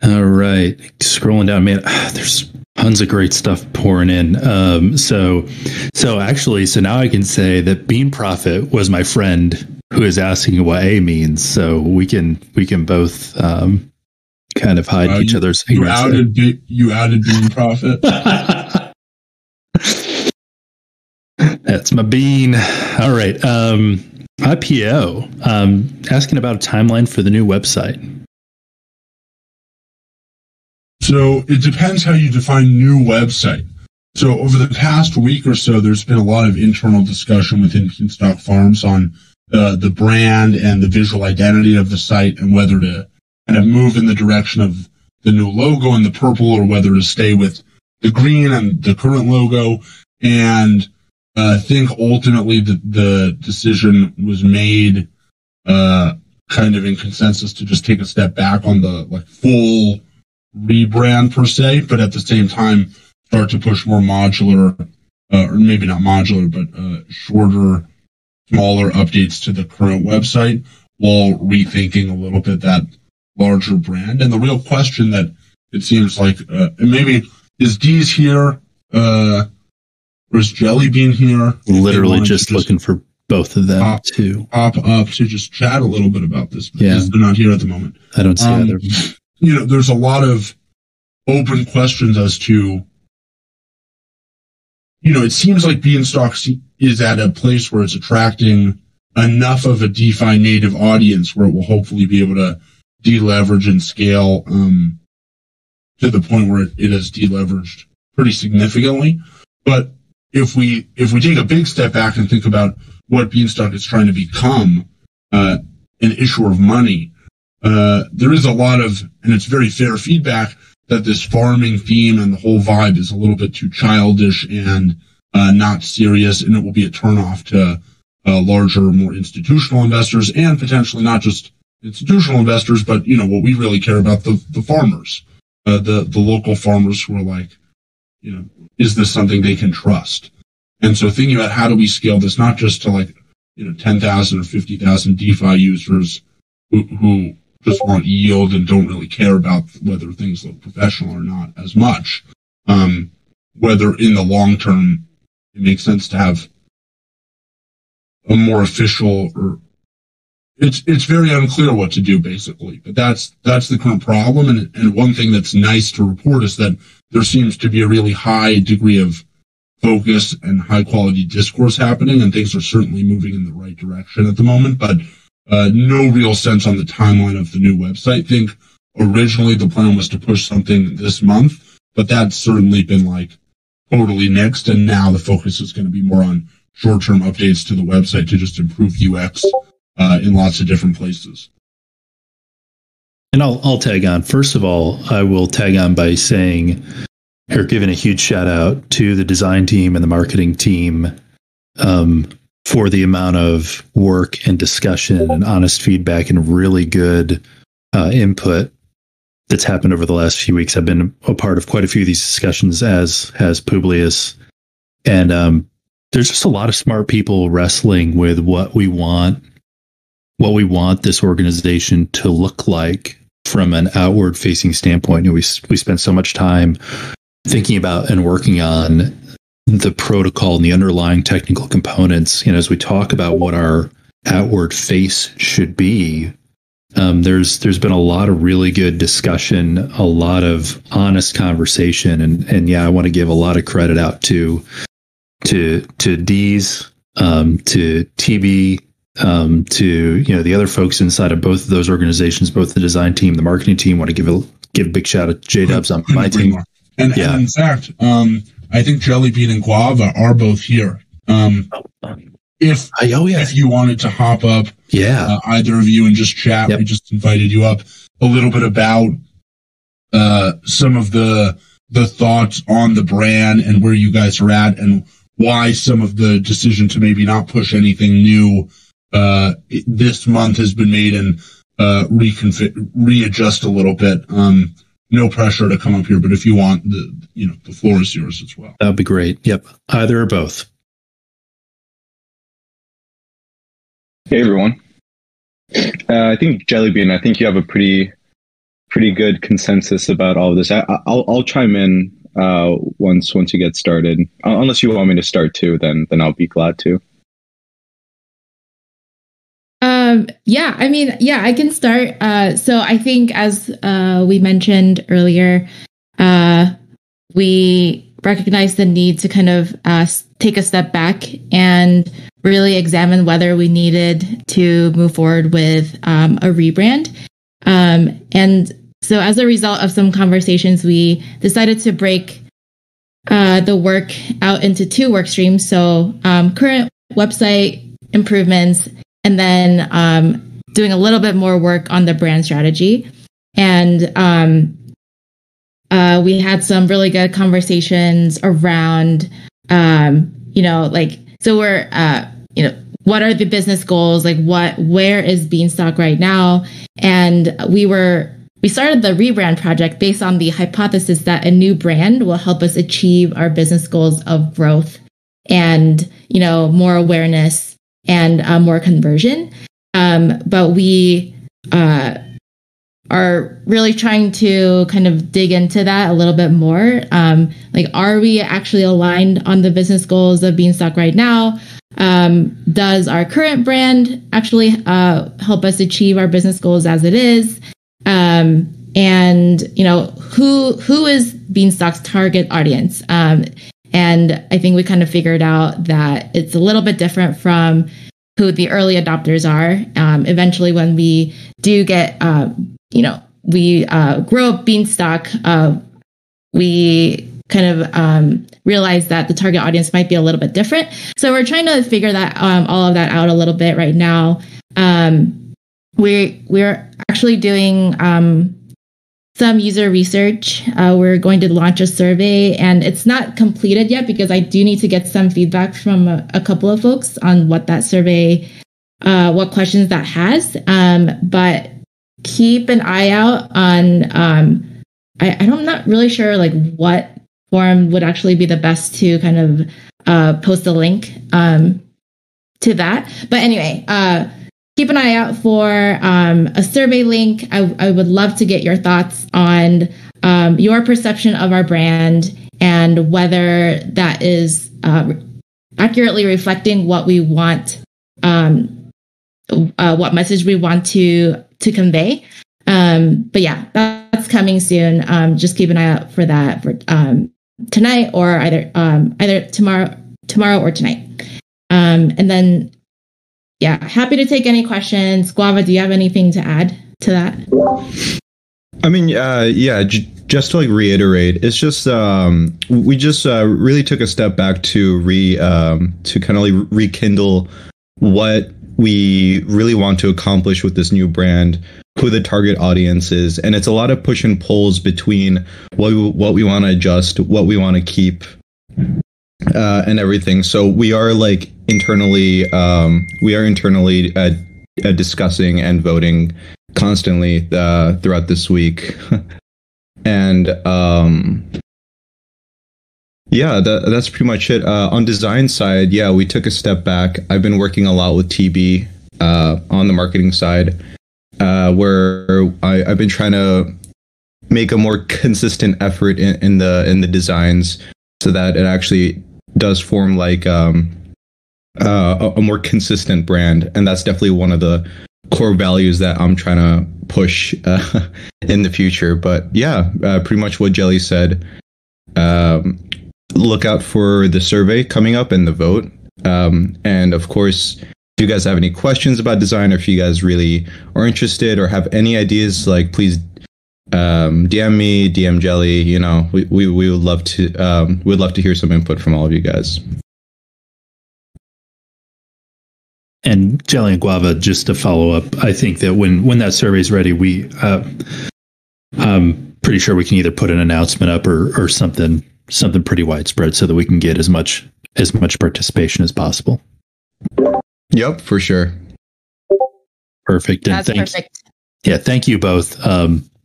All right, scrolling down, man, there's tons of great stuff pouring in. So now I can say that Bean Prophet was my friend who is asking what A means. So we can both kind of hide each other's. You outed Bean Prophet. That's my bean. All right, IPO. Asking about a timeline for the new website. So it depends how you define new website. So over the past week or so, there's been a lot of internal discussion within Beanstalk Farms on the brand and the visual identity of the site and whether to kind of move in the direction of the new logo in the purple or whether to stay with the green and the current logo. And I think ultimately the decision was made kind of in consensus to just take a step back on the full rebrand per se, but at the same time start to push more modular or maybe not modular but shorter, smaller updates to the current website while rethinking a little bit that larger brand. And the real question that it seems like maybe is D's here or is Jellybean here? Literally just looking for both of them to pop up to just chat a little bit about this, but they're not here at the moment. I don't see either. There's a lot of open questions as to, it seems like Beanstalk is at a place where it's attracting enough of a DeFi native audience where it will hopefully be able to deleverage and scale to the point where it has deleveraged pretty significantly. But if we take a big step back and think about what Beanstalk is trying to become, an issuer of money, there is a lot of, and it's very fair feedback, that this farming theme and the whole vibe is a little bit too childish and not serious, and it will be a turnoff to larger, more institutional investors, and potentially not just institutional investors, but, what we really care about, the farmers, the local farmers who are like, is this something they can trust? And so thinking about how do we scale this, not just to 10,000 or 50,000 DeFi users who just want yield and don't really care about whether things look professional or not as much. Whether in the long term it makes sense to have a more official, or it's very unclear what to do basically. But that's the current problem. And one thing that's nice to report is that there seems to be a really high degree of focus and high quality discourse happening, and things are certainly moving in the right direction at the moment. But no real sense on the timeline of the new website. I think originally the plan was to push something this month, but that's certainly been totally next. And now the focus is going to be more on short-term updates to the website to just improve UX in lots of different places. And I'll tag on. First of all, I will tag on by saying or giving a huge shout out to the design team and the marketing team for the amount of work and discussion and honest feedback and really good input that's happened over the last few weeks. I've been a part of quite a few of these discussions, as has Publius. And there's just a lot of smart people wrestling with what we want this organization to look like from an outward facing standpoint. And we spent so much time thinking about and working on the protocol and the underlying technical components. You know, as we talk about what our outward face should be, there's been a lot of really good discussion, a lot of honest conversation, and yeah, I want to give a lot of credit out to D's, to TB, to, you know, the other folks inside of both of those organizations, both the design team, the marketing team. I want to give a big shout out to JDub's on my team. And, yeah. And in fact, I think Jellybean and Guava are both here. If you wanted to hop up, either of you, and just chat, yep. We just invited you up a little bit about some of the thoughts on the brand and where you guys are at and why some of the decision to maybe not push anything new this month has been made, and readjust a little bit. No pressure to come up here, but if you want, the floor is yours as well. That'd be great. Yep, either or both. Hey everyone. I think Jellybean, I think you have a pretty good consensus about all of this. I'll chime in once you get started. Unless you want me to start too, then I'll be glad to. I can start. So I think, as we mentioned earlier, we recognize the need to kind of take a step back and really examine whether we needed to move forward with a rebrand. And so as a result of some conversations, we decided to break the work out into two work streams. So current website improvements, and then doing a little bit more work on the brand strategy. And we had some really good conversations around, so we're, what are the business goals? Like, where is Beanstalk right now? And we started the rebrand project based on the hypothesis that a new brand will help us achieve our business goals of growth and, more awareness and more conversion. But we are really trying to kind of dig into that a little bit more. Are we actually aligned on the business goals of Beanstalk right now? Does our current brand actually help us achieve our business goals as it is? Who is Beanstalk's target audience? And I think we kind of figured out that it's a little bit different from who the early adopters are. Eventually, when we do get, we grow up Beanstalk, we kind of realize that the target audience might be a little bit different. So we're trying to figure that all of that out a little bit right now. We're actually doing some user research. We're going to launch a survey, and it's not completed yet because I do need to get some feedback from a couple of folks on what that survey, what questions that has. But keep an eye out on, I'm not really sure what form would actually be the best to kind of post a link to that. But anyway, keep an eye out for a survey link. I would love to get your thoughts on your perception of our brand and whether that is accurately reflecting what we want, what message we want to convey. But yeah, that's coming soon. Just keep an eye out for that for tonight or either tomorrow or tonight. And then, yeah, happy to take any questions. Guava, do you have anything to add to that? I mean, just to reiterate, it's just we just really took a step back to rekindle what we really want to accomplish with this new brand, who the target audience is. And it's a lot of push and pulls between what we want to adjust, what we want to keep, and everything. So we are like internally discussing and voting constantly throughout this week. And yeah, that's pretty much it. On design side, yeah, we took a step back. I've been working a lot with TB on the marketing side, where I've been trying to make a more consistent effort in the designs so that it actually does form like a more consistent brand. And that's definitely one of the core values that I'm trying to push in the future. But yeah, pretty much what Jelly said. Look out for the survey coming up and the vote. And of course, if you guys have any questions about design, or if you guys really are interested or have any ideas, like, please DM me, DM Jelly. You know, we would love to hear some input from all of you guys. And Jelly and Guava, just to follow up, I think that when that survey is ready, we I'm pretty sure we can either put an announcement up or something pretty widespread so that we can get as much participation as possible. Yep, for sure. Perfect. And That's perfect. Yeah, thank you both.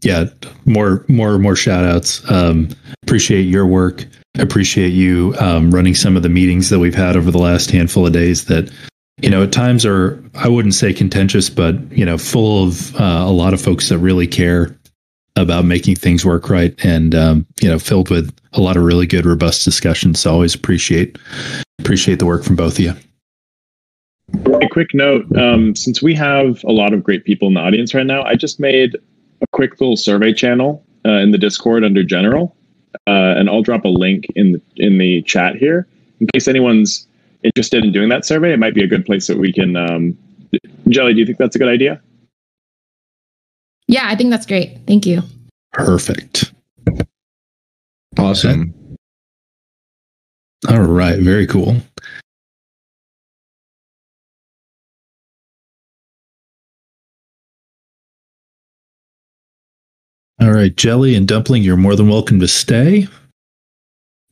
Yeah, more shout outs. Appreciate your work. Appreciate you running some of the meetings that we've had over the last handful of days that, you know, at times are, I wouldn't say contentious, but, you know, full of a lot of folks that really care about making things work right, and you know, filled with a lot of really good, robust discussions. So always appreciate the work from both of you. A quick note, since we have a lot of great people in the audience right now, I just made a quick little survey channel in the Discord under General, and I'll drop a link in the chat here in case anyone's interested in doing that survey. It might be a good place that we can. Jelly, do you think that's a good idea? Yeah, I think that's great. Thank you. Perfect. Awesome. All right. Very cool. All right, Jelly and Dumpling, you're more than welcome to stay.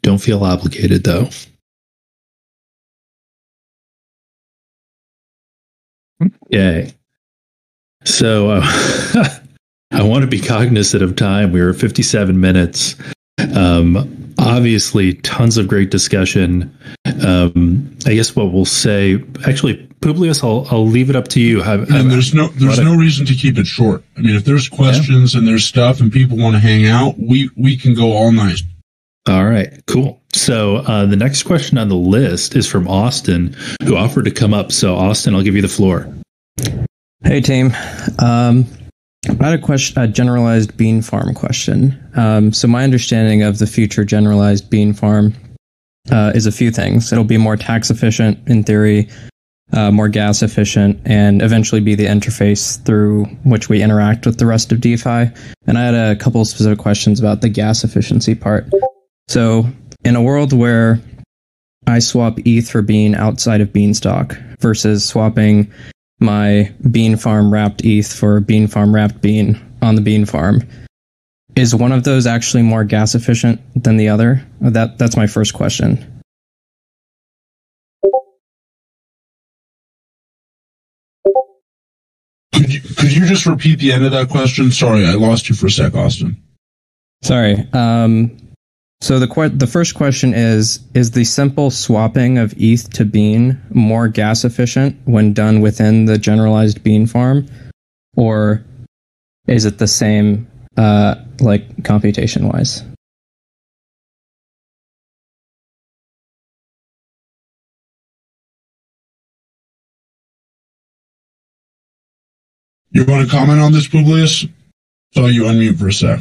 Don't feel obligated, though. Yay. So, I want to be cognizant of time. We were 57 minutes. Obviously, tons of great discussion. I guess what we'll say, actually, Publius, I'll leave it up to you. There's no reason to keep it short. I mean, if there's questions and there's stuff and people want to hang out, we can go all night. All right, cool. So the next question on the list is from Austin, who offered to come up. So, Austin, I'll give you the floor. Hey, team. I had a question, a generalized bean farm question. So my understanding of the future generalized bean farm is a few things. It'll be more tax efficient in theory, more gas efficient, and eventually be the interface through which we interact with the rest of DeFi. And I had a couple of specific questions about the gas efficiency part. So in a world where I swap ETH for bean outside of Beanstalk versus swapping my bean farm wrapped ETH for bean farm wrapped bean on the bean farm, is one of those actually more gas efficient than the other? That's my first question. Could you just repeat the end of that question? Sorry, I lost you for a sec, Austin. Sorry. So the first question is the simple swapping of ETH to bean more gas efficient when done within the generalized bean farm, or is it the same, like, computation wise? You want to comment on this, Publius? So you unmute for a sec.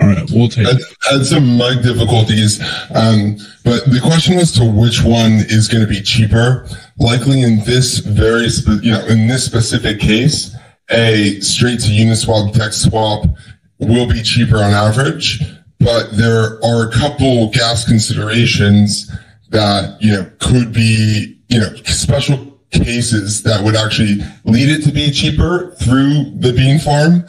All right, we'll take it. I had some mic difficulties, but the question was to which one is going to be cheaper. Likely in this specific case, a straight to Uniswap tech swap will be cheaper on average but there are a couple gas considerations that, you know, could be, you know, special cases that would actually lead it to be cheaper through the bean farm.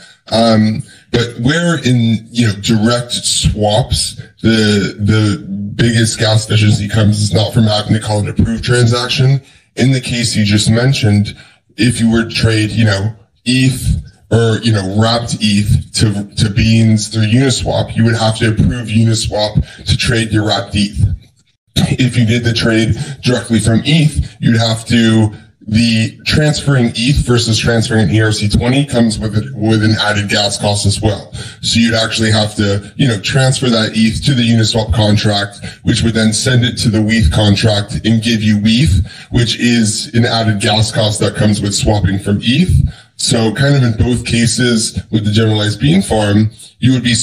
But where in, you know, direct swaps, the biggest gas efficiency comes is not from having to call an approved transaction. In the case you just mentioned, if you were to trade, you know, ETH or, you know, wrapped ETH to beans through Uniswap, you would have to approve Uniswap to trade your wrapped ETH. If you did the trade directly from ETH, you'd have to, the transferring ETH versus transferring ERC20 comes with an added gas cost as well. So you'd actually have to, you know, transfer that ETH to the Uniswap contract, which would then send it to the WEETH contract and give you WEETH, which is an added gas cost that comes with swapping from ETH. So kind of in both cases with the generalized bean farm, you would be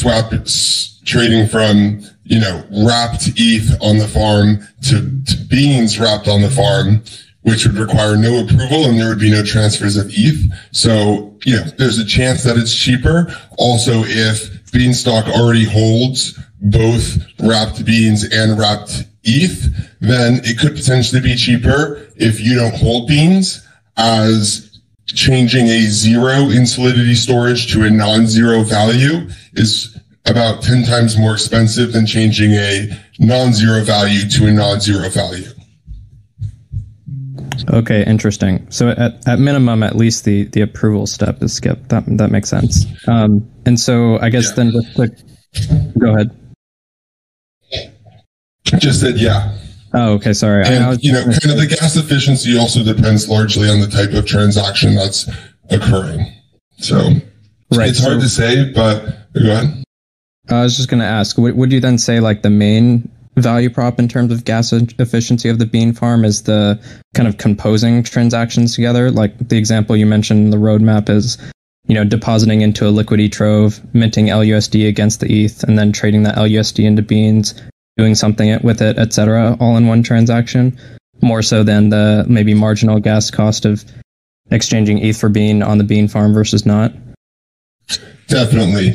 trading from, you know, wrapped ETH on the farm to beans wrapped on the farm, which would require no approval and there would be no transfers of ETH. So, you know, there's a chance that it's cheaper. Also, if Beanstalk already holds both wrapped beans and wrapped ETH, then it could potentially be cheaper if you don't hold beans, as changing a zero in Solidity storage to a non-zero value is about 10 times more expensive than changing a non-zero value to a non-zero value. Okay, interesting. So at minimum, at least the approval step is skipped. That makes sense. And so I guess then with the... Go ahead. Just said, yeah. Oh, okay, sorry. And, you know, kind of the gas efficiency also depends largely on the type of transaction that's occurring. So right, it's hard to say, but go ahead. I was just going to ask, would you then say like the main value prop in terms of gas efficiency of the bean farm is the kind of composing transactions together? Like the example you mentioned in the roadmap is, you know, depositing into a liquidity trove, minting LUSD against the ETH, and then trading that LUSD into beans, doing something with it, etc., all in one transaction, more so than the maybe marginal gas cost of exchanging ETH for bean on the bean farm versus not. Definitely,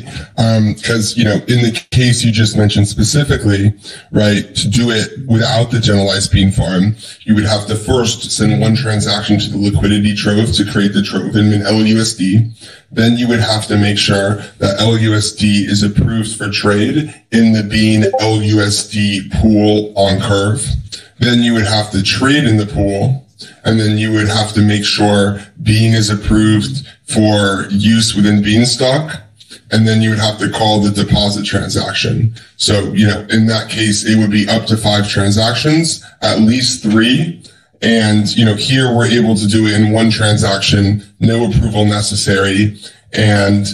because, you know, in the case you just mentioned specifically, right, to do it without the generalized bean farm, you would have to first send one transaction to the liquidity trove to create the trove in an LUSD. Then you would have to make sure that LUSD is approved for trade in the bean LUSD pool on Curve. Then you would have to trade in the pool. And then you would have to make sure bean is approved for use within Beanstalk. And then you would have to call the deposit transaction. So, you know, in that case, it would be up to 5 transactions, at least 3. And, you know, here we're able to do it in one transaction, no approval necessary. And,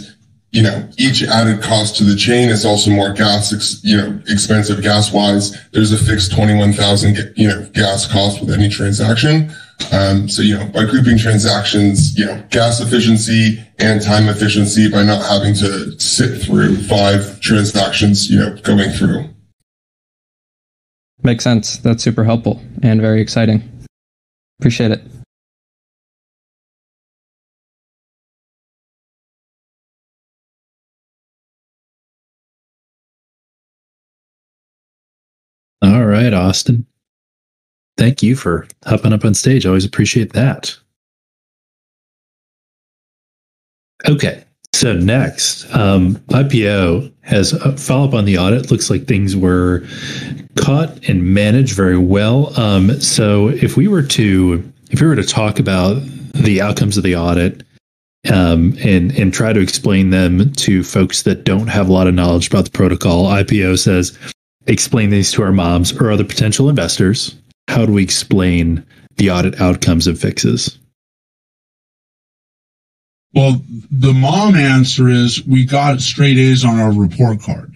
you know, each added cost to the chain is also more gas, expensive gas wise. There's a fixed 21,000, you know, gas cost with any transaction. So, you know, by grouping transactions, you know, gas efficiency and time efficiency by not having to sit through 5 transactions, you know, going through. Makes sense. That's super helpful and very exciting. Appreciate it. All right, Austin. Thank you for hopping up on stage. I always appreciate that. Okay, so next, IPO has a follow-up on the audit. Looks like things were caught and managed very well. So if we were to talk about the outcomes of the audit and try to explain them to folks that don't have a lot of knowledge about the protocol, IPO says, explain these to our moms or other potential investors. How do we explain the audit outcomes and fixes? Well, the mom answer is we got straight A's on our report card.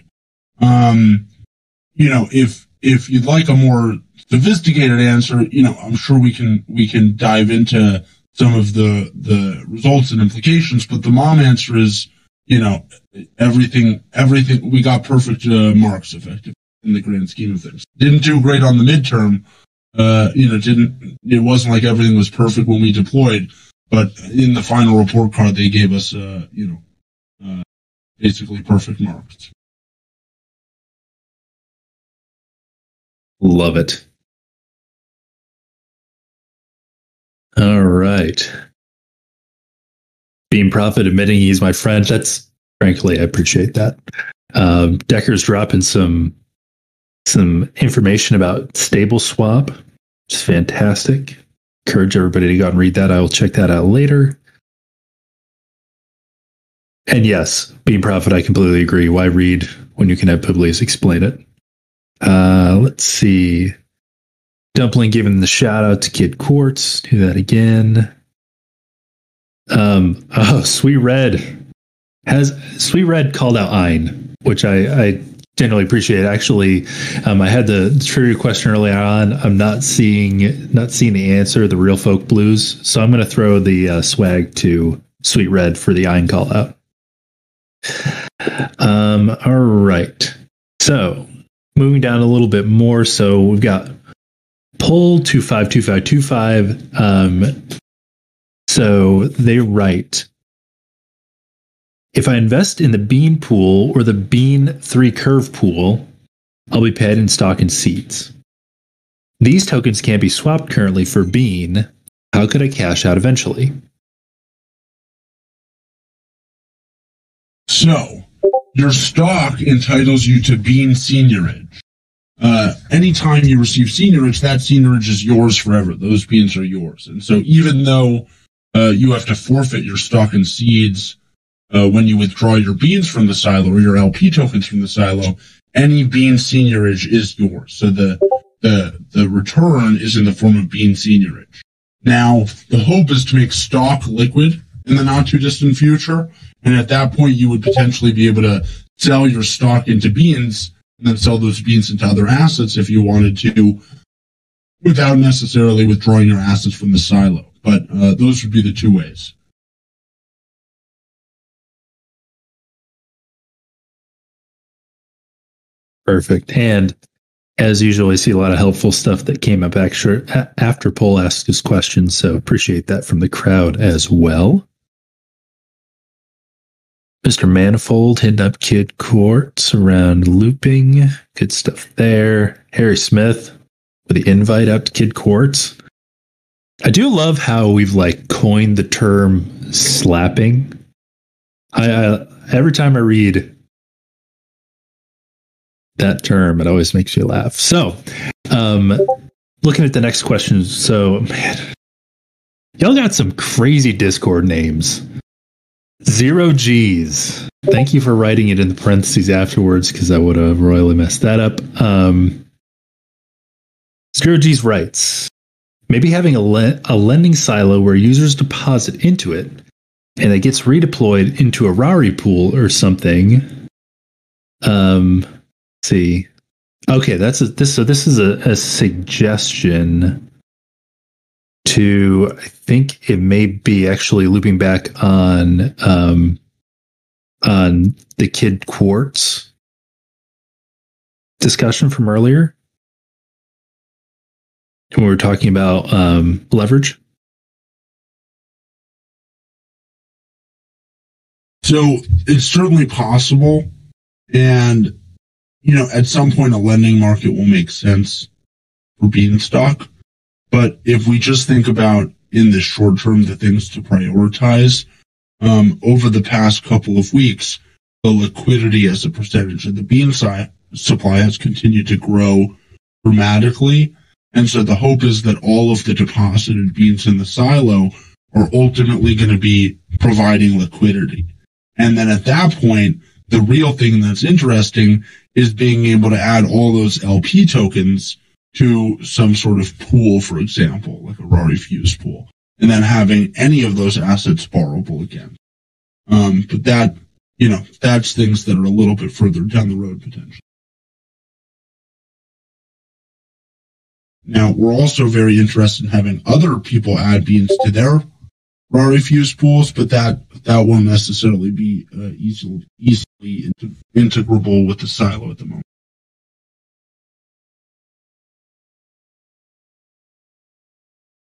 You know, if you'd like a more sophisticated answer, you know, I'm sure we can dive into some of the results and implications. But the mom answer is, you know, everything we got perfect marks effectively in the grand scheme of things. Didn't do great on the midterm. It wasn't like everything was perfect when we deployed, but in the final report card, they gave us, basically perfect marks. Love it. All right. Bean Prophet admitting he's my friend. That's frankly, I appreciate that. Deckers dropping some information about Stable Swap. It's fantastic. Encourage everybody to go out and read that. I will check that out later. And yes, Bean Prophet, I completely agree. Why read when you can have Publius explain it? Let's see. Dumpling giving the shout out to Kid Quartz. Do that again. Oh, Sweet Red has called out Ein, which I generally appreciate. Actually, I had the trivia question earlier on. I'm not seeing the answer. The Real Folk Blues. So I'm going to throw the swag to Sweet Red for the Ein call out. All right. So moving down a little bit more. So we've got Poll 252525. So they write, if I invest in the bean pool or the bean 3 curve pool, I'll be paid in stock and seeds. These tokens can't be swapped currently for bean. How could I cash out eventually? So your stock entitles you to bean seniorage. Anytime you receive seniorage, that seniorage is yours forever. Those beans are yours. And so even though you have to forfeit your stock and seeds when you withdraw your beans from the silo or your LP tokens from the silo, any bean seniorage is yours. So the return is in the form of bean seniorage. Now, the hope is to make stock liquid in the not too distant future. And at that point, you would potentially be able to sell your stock into beans and then sell those beans into other assets if you wanted to, without necessarily withdrawing your assets from the silo. But those would be the two ways. Perfect. And as usual, I see a lot of helpful stuff that came up after Paul asked his question. So appreciate that from the crowd as well. Mr. Manifold hitting up Kid Quartz around looping. Good stuff there. Harry Smith with the invite out to Kid Quartz. I do love how we've like coined the term slapping. I every time I read that term, it always makes you laugh. So, looking at the next question. So, man, y'all got some crazy Discord names. Zero G's. Thank you for writing it in the parentheses afterwards, because I would have royally messed that up. Zero G's writes, maybe having a lending silo where users deposit into it and it gets redeployed into a Rari pool or something. Let's see. Okay, this is a suggestion to, I think it may be actually looping back on the Kid Quartz discussion from earlier. And we were talking about leverage. So it's certainly possible. And, you know, at some point a lending market will make sense for Beanstalk. But if we just think about in the short term the things to prioritize, over the past couple of weeks, the liquidity as a percentage of the bean supply has continued to grow dramatically. And so the hope is that all of the deposited beans in the silo are ultimately going to be providing liquidity. And then at that point, the real thing that's interesting is being able to add all those LP tokens to some sort of pool, for example, like a Rari Fuse pool, and then having any of those assets borrowable again. But that, you know, that's things that are a little bit further down the road potentially. Now, we're also very interested in having other people add beans to their Rari Fuse pools, but that won't necessarily be easily integrable with the silo at the moment.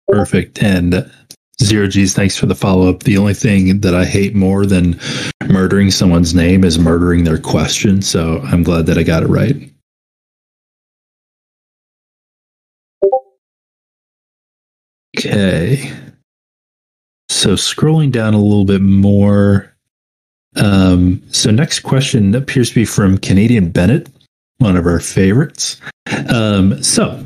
Perfect. And Zero G's, thanks for the follow-up. The only thing that I hate more than murdering someone's name is murdering their question, so I'm glad that I got it right. Okay. So scrolling down a little bit more. So next question appears to be from Canadian Bennett, one of our favorites. So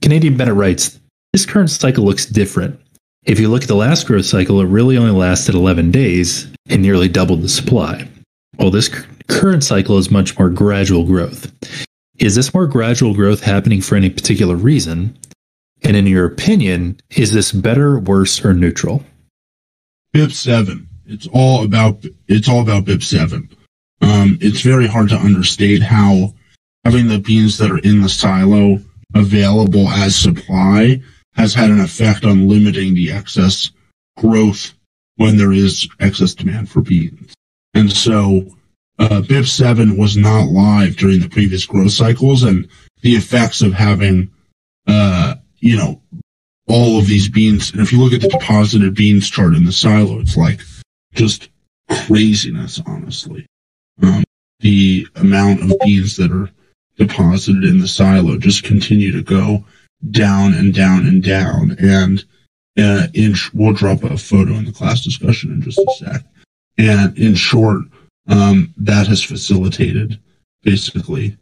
Canadian Bennett writes, this current cycle looks different. If you look at the last growth cycle, it really only lasted 11 days and nearly doubled the supply. Well, this current cycle is much more gradual growth. Is this more gradual growth happening for any particular reason? And in your opinion, is this better, worse, or neutral? BIP 7. It's all about BIP 7. It's very hard to understate how having the beans that are in the silo available as supply has had an effect on limiting the excess growth when there is excess demand for beans. And so BIP 7 was not live during the previous growth cycles, and the effects of having all of these beans, and if you look at the deposited beans chart in the silo, it's like just craziness, honestly. The amount of beans that are deposited in the silo just continue to go down and down and down. And we'll drop a photo in the class discussion in just a sec. And in short, that has facilitated, basically,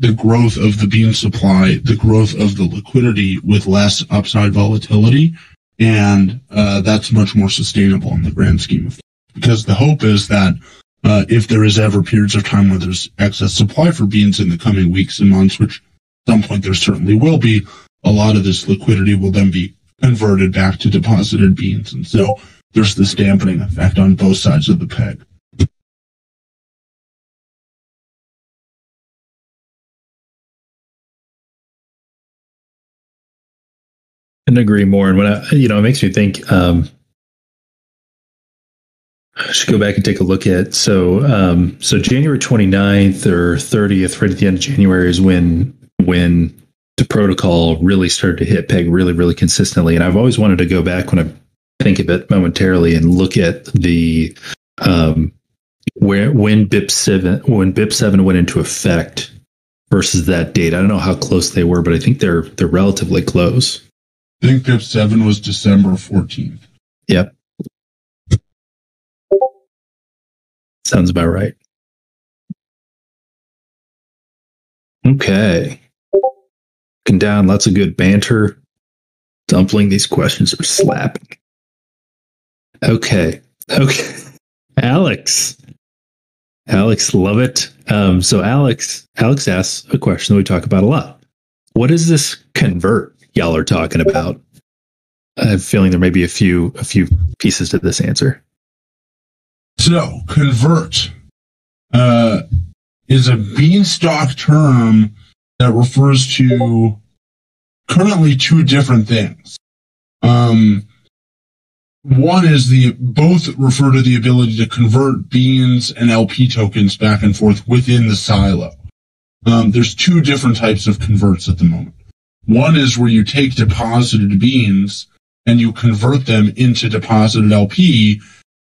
the growth of the bean supply, the growth of the liquidity with less upside volatility, and that's much more sustainable in the grand scheme of things. Because the hope is that if there is ever periods of time where there's excess supply for beans in the coming weeks and months, which at some point there certainly will be, a lot of this liquidity will then be converted back to deposited beans. And so there's this dampening effect on both sides of the peg. And agree more. And when it makes me think, I should go back and take a look at, so January 29th or 30th, right at the end of January is when the protocol really started to hit peg really, really consistently. And I've always wanted to go back when I think of it momentarily and look at the, when BIP 7 went into effect versus that date. I don't know how close they were, but I think they're relatively close. I think BIP 7 was December 14th. Yep. Sounds about right. Okay. Looking down, lots of good banter. Dumpling, these questions are slapping. Okay. Alex, love it. So Alex asks a question that we talk about a lot. What is this convert y'all are talking about? I have a feeling there may be a few pieces to this answer. So convert is a beanstalk term that refers to currently two different things. One is both refer to the ability to convert beans and LP tokens back and forth within the silo. There's two different types of converts at the moment. One is where you take deposited beans and you convert them into deposited LP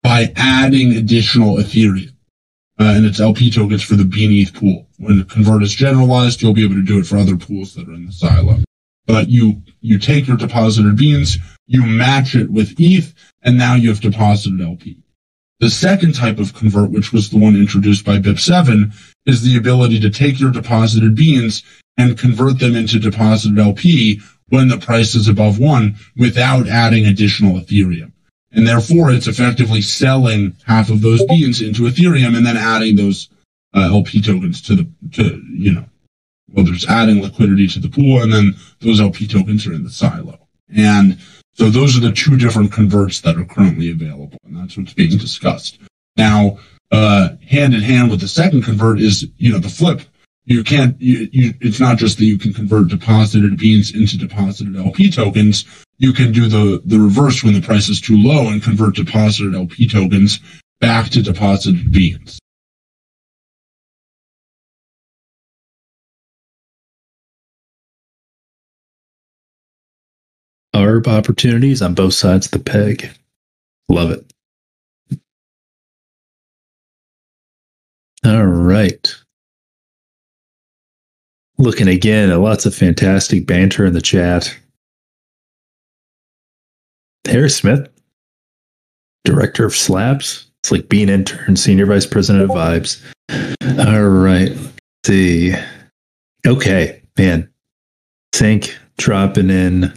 by adding additional Ethereum. And it's LP tokens for the Bean ETH pool. When the convert is generalized, you'll be able to do it for other pools that are in the silo. But you take your deposited beans, you match it with ETH, and now you have deposited LP. The second type of convert, which was the one introduced by BIP 7, is the ability to take your deposited beans and convert them into deposited LP when the price is above 1 without adding additional Ethereum. And therefore, it's effectively selling half of those beans into Ethereum and then adding those LP tokens there's adding liquidity to the pool, and then those LP tokens are in the silo. And so those are the two different converts that are currently available, and that's what's being discussed. Now, hand in hand with the second convert is, the flip. You can't. It's not just that you can convert deposited beans into deposited LP tokens. You can do the reverse when the price is too low and convert deposited LP tokens back to deposited beans. ARB opportunities on both sides of the peg. Love it. All right. Looking again at lots of fantastic banter in the chat. Harry Smith, director of Slaps. It's like Bean Intern, senior vice president of Vibes. All right. Let's see. Okay, man. Think dropping in,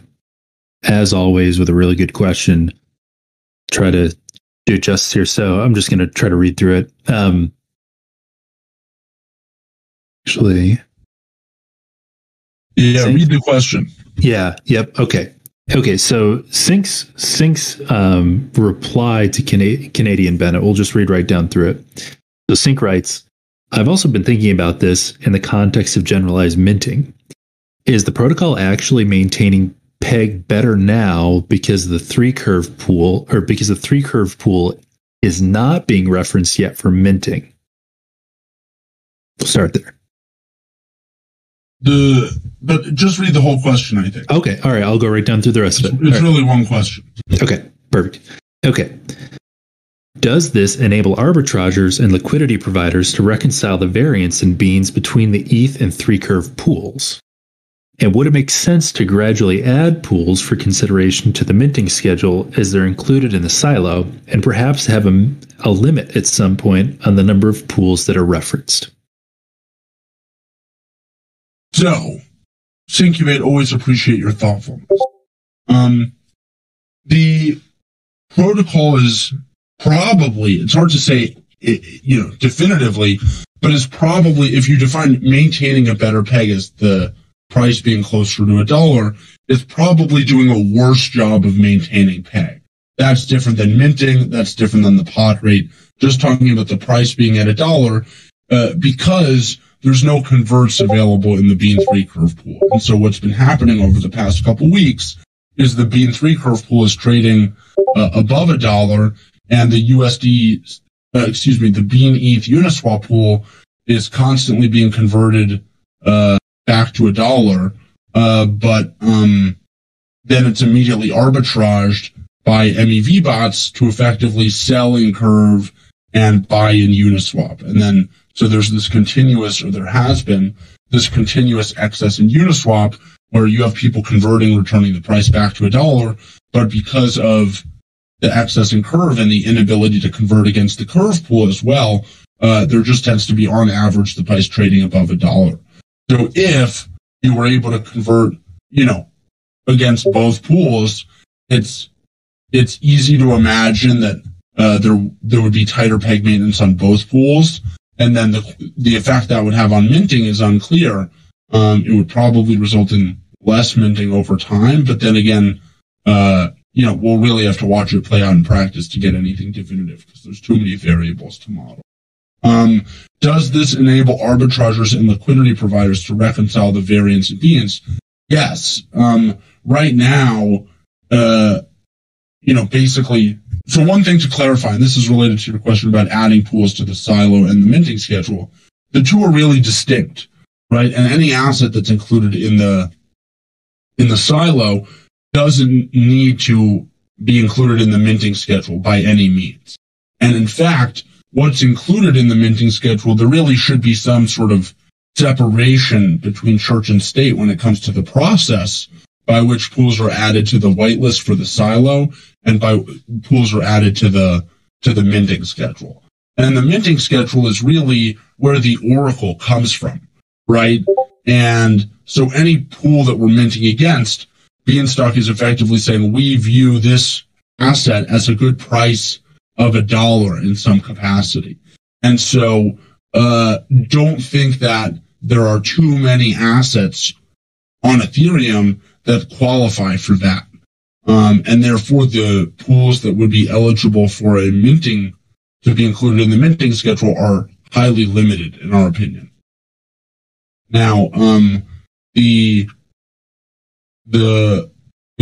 as always, with a really good question. Try to do justice here. So I'm just going to try to read through it. Actually. Yeah, Sync, read the question. Yeah, yep, okay. Okay, so Sync's reply to Canadian Bennett, we'll just read right down through it. So Sync writes, I've also been thinking about this in the context of generalized minting. Is the protocol actually maintaining peg better now because the three curve pool is not being referenced yet for minting? We'll start there. But just read the whole question, I think. Okay, all right, I'll go right down through the rest of it. It's really one question. Okay, perfect. Okay. Does this enable arbitragers and liquidity providers to reconcile the variance in beans between the ETH and three-curve pools? And would it make sense to gradually add pools for consideration to the minting schedule as they're included in the silo, and perhaps have a limit at some point on the number of pools that are referenced? So, Syncubate, always appreciate your thoughtfulness. The protocol is probably, it's hard to say, definitively, but it's probably, if you define maintaining a better peg as the price being closer to $1, it's probably doing a worse job of maintaining peg. That's different than minting. That's different than the pot rate. Just talking about the price being at $1, because there's no converts available in the Bean 3 curve pool. And so what's been happening over the past couple weeks is the Bean 3 curve pool is trading above $1, and the USD, the Bean ETH Uniswap pool is constantly being converted back to $1. But then it's immediately arbitraged by MEV bots to effectively sell in Curve and buy in Uniswap. And then, so there's this continuous, or there has been this continuous excess in Uniswap where you have people converting, returning the price back to $1, but because of the excess in Curve and the inability to convert against the Curve pool as well, there just tends to be on average the price trading above $1. So if you were able to convert, against both pools, it's easy to imagine that there would be tighter peg maintenance on both pools, and then the effect that would have on minting is unclear. It would probably result in less minting over time, but then again, we'll really have to watch it play out in practice to get anything definitive because there's too many variables to model. Does this enable arbitragers and liquidity providers to reconcile the variance in beans? Yes. Right now, basically, so one thing to clarify, and this is related to your question about adding pools to the silo and the minting schedule, the two are really distinct, right? And any asset that's included in the silo doesn't need to be included in the minting schedule by any means. And in fact, what's included in the minting schedule, there really should be some sort of separation between church and state when it comes to the process by which pools are added to the whitelist for the silo and by pools are added to the minting schedule. And the minting schedule is really where the oracle comes from, right? And so any pool that we're minting against, Beanstalk is effectively saying, we view this asset as a good price of $1 in some capacity. And so don't think that there are too many assets on Ethereum that qualify for that. And therefore, the pools that would be eligible for a minting to be included in the minting schedule are highly limited, in our opinion. Now, the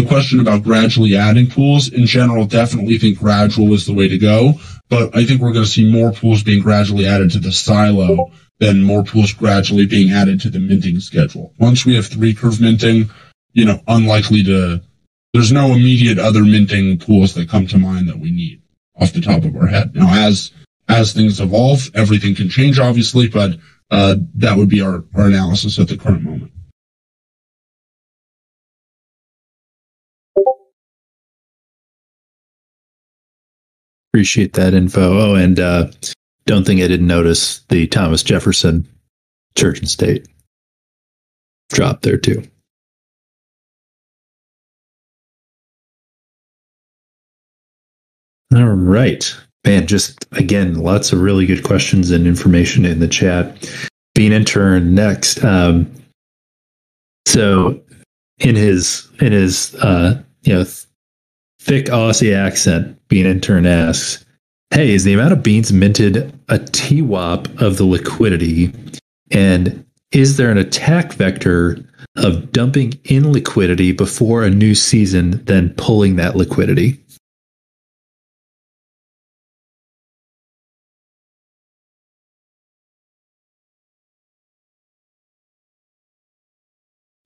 question about gradually adding pools, in general, definitely think gradual is the way to go. But I think we're going to see more pools being gradually added to the silo than more pools gradually being added to the minting schedule. Once we have three curve minting, unlikely to, there's no immediate other minting pools that come to mind that we need off the top of our head. Now, as things evolve, everything can change, obviously, but that would be our analysis at the current moment. Appreciate that info. Oh, and don't think I didn't notice the Thomas Jefferson Church and State drop there too. All right, man, just again, lots of really good questions and information in the chat. Bean Intern next. So in his thick Aussie accent, Bean Intern asks, hey, is the amount of beans minted a TWAP of the liquidity? And is there an attack vector of dumping in liquidity before a new season, then pulling that liquidity?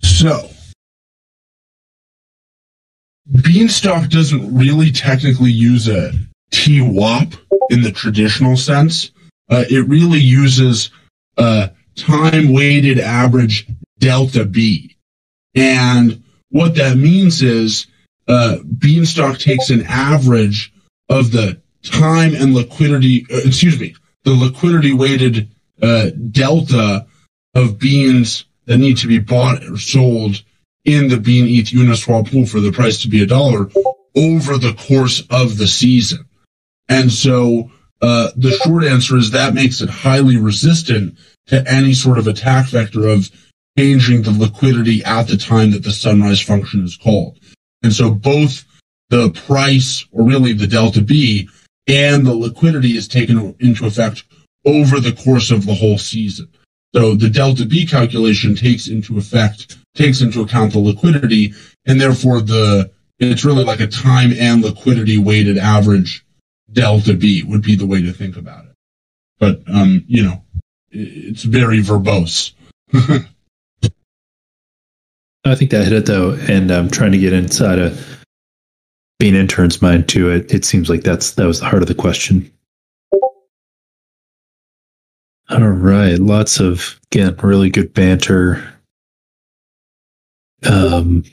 So, Beanstalk doesn't really technically use a TWAP in the traditional sense. It really uses time-weighted average delta B. And what that means is Beanstalk takes an average of the time and liquidity, the liquidity-weighted delta of beans that need to be bought or sold in the Bean ETH Uniswap pool for the price to be $1 over the course of the season. And so the short answer is that makes it highly resistant to any sort of attack vector of changing the liquidity at the time that the sunrise function is called. And so both the price, or really the delta B, and the liquidity is taken into effect over the course of the whole season. So the delta B calculation takes into account the liquidity, and therefore it's really like a time and liquidity weighted average delta B would be the way to think about it. But it's very verbose. I think that hit it though, and I'm trying to get inside a Bean Intern's mind too. It seems like that was the heart of the question. All right, lots of, again, really good banter. When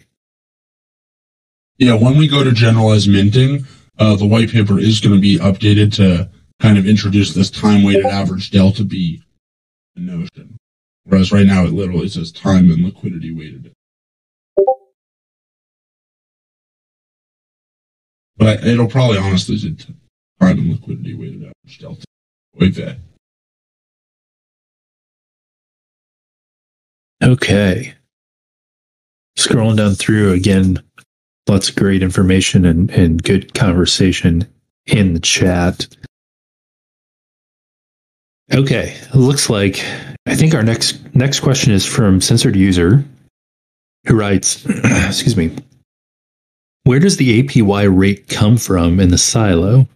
we go to generalized minting, the white paper is going to be updated to kind of introduce this time-weighted average delta B notion, whereas right now it literally says time and liquidity weighted. But it'll probably honestly say time and liquidity weighted average delta. Wait there. Okay. Scrolling down through again, lots of great information and good conversation in the chat. Okay. It looks like I think our next question is from Censored User, who writes, excuse me, where does the APY rate come from in the silo?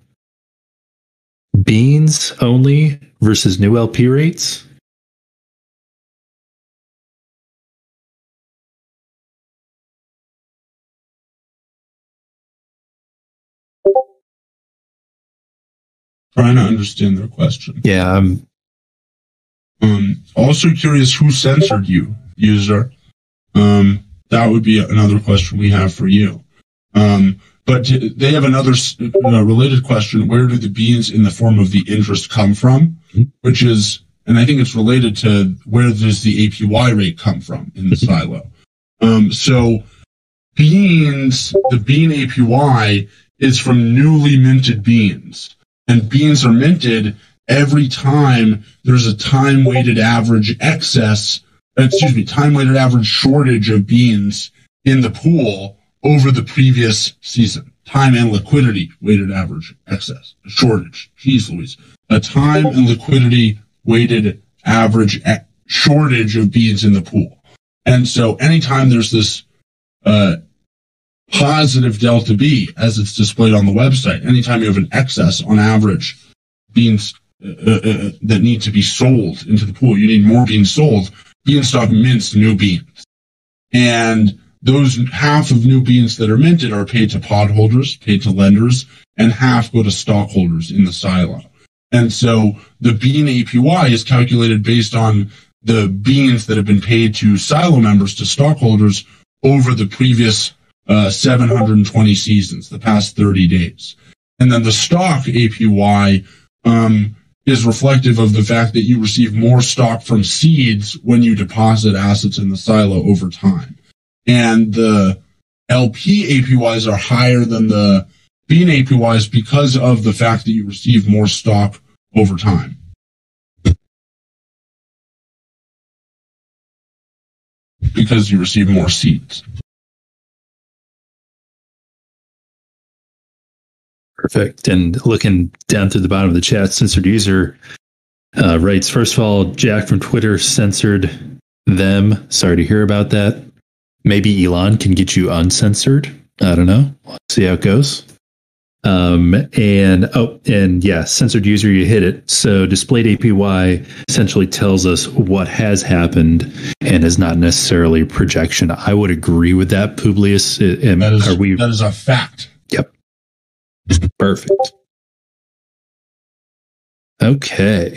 Beans only versus new LP rates? Trying to understand their question. Yeah. Also curious who censored you, user. That would be another question we have for you. But they have another related question. Where do the beans in the form of the interest come from? Mm-hmm. Which is, and I think it's related to where does the APY rate come from in the silo? So beans, the bean APY is from newly minted beans. And beans are minted every time there's a time-weighted average time-weighted average shortage of beans in the pool over the previous season. Time and liquidity weighted average excess, shortage. Jeez Louise. A time and liquidity weighted average shortage of beans in the pool. And so anytime there's this, positive delta B, as it's displayed on the website. Anytime you have an excess on average beans that need to be sold into the pool, you need more beans sold. Beanstalk mints new beans, and those half of new beans that are minted are paid to pod holders, paid to lenders, and half go to stockholders in the silo. And so the bean APY is calculated based on the beans that have been paid to silo members, to stockholders, over the previous 720 seasons, the past 30 days. And then the stock APY is reflective of the fact that you receive more stock from seeds when you deposit assets in the silo over time. And the LP APYs are higher than the bean APYs because of the fact that you receive more stock over time. Because you receive more seeds. Perfect. And looking down to the bottom of the chat, censored user writes, first of all, Jack from Twitter censored them. Sorry to hear about that. Maybe Elon can get you uncensored. I don't know. We'll see how it goes. Censored user, you hit it. So displayed APY essentially tells us what has happened and is not necessarily a projection. I would agree with that, Publius. That is a fact. Yep. Perfect. Okay.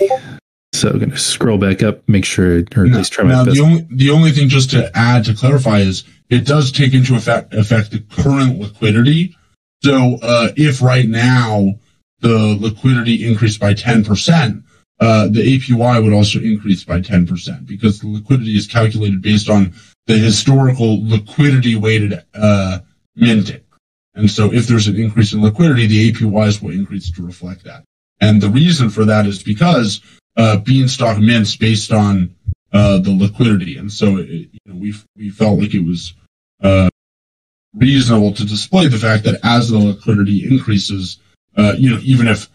So I'm going to scroll back up, make sure, or at least try my best. The only thing just to add, to clarify, is it does take into effect the current liquidity. So if right now the liquidity increased by 10%, the APY would also increase by 10% because the liquidity is calculated based on the historical liquidity-weighted minting. And so if there's an increase in liquidity, the APYs will increase to reflect that. And the reason for that is because Beanstalk mints based on the liquidity. And so we felt like it was reasonable to display the fact that as the liquidity increases, even if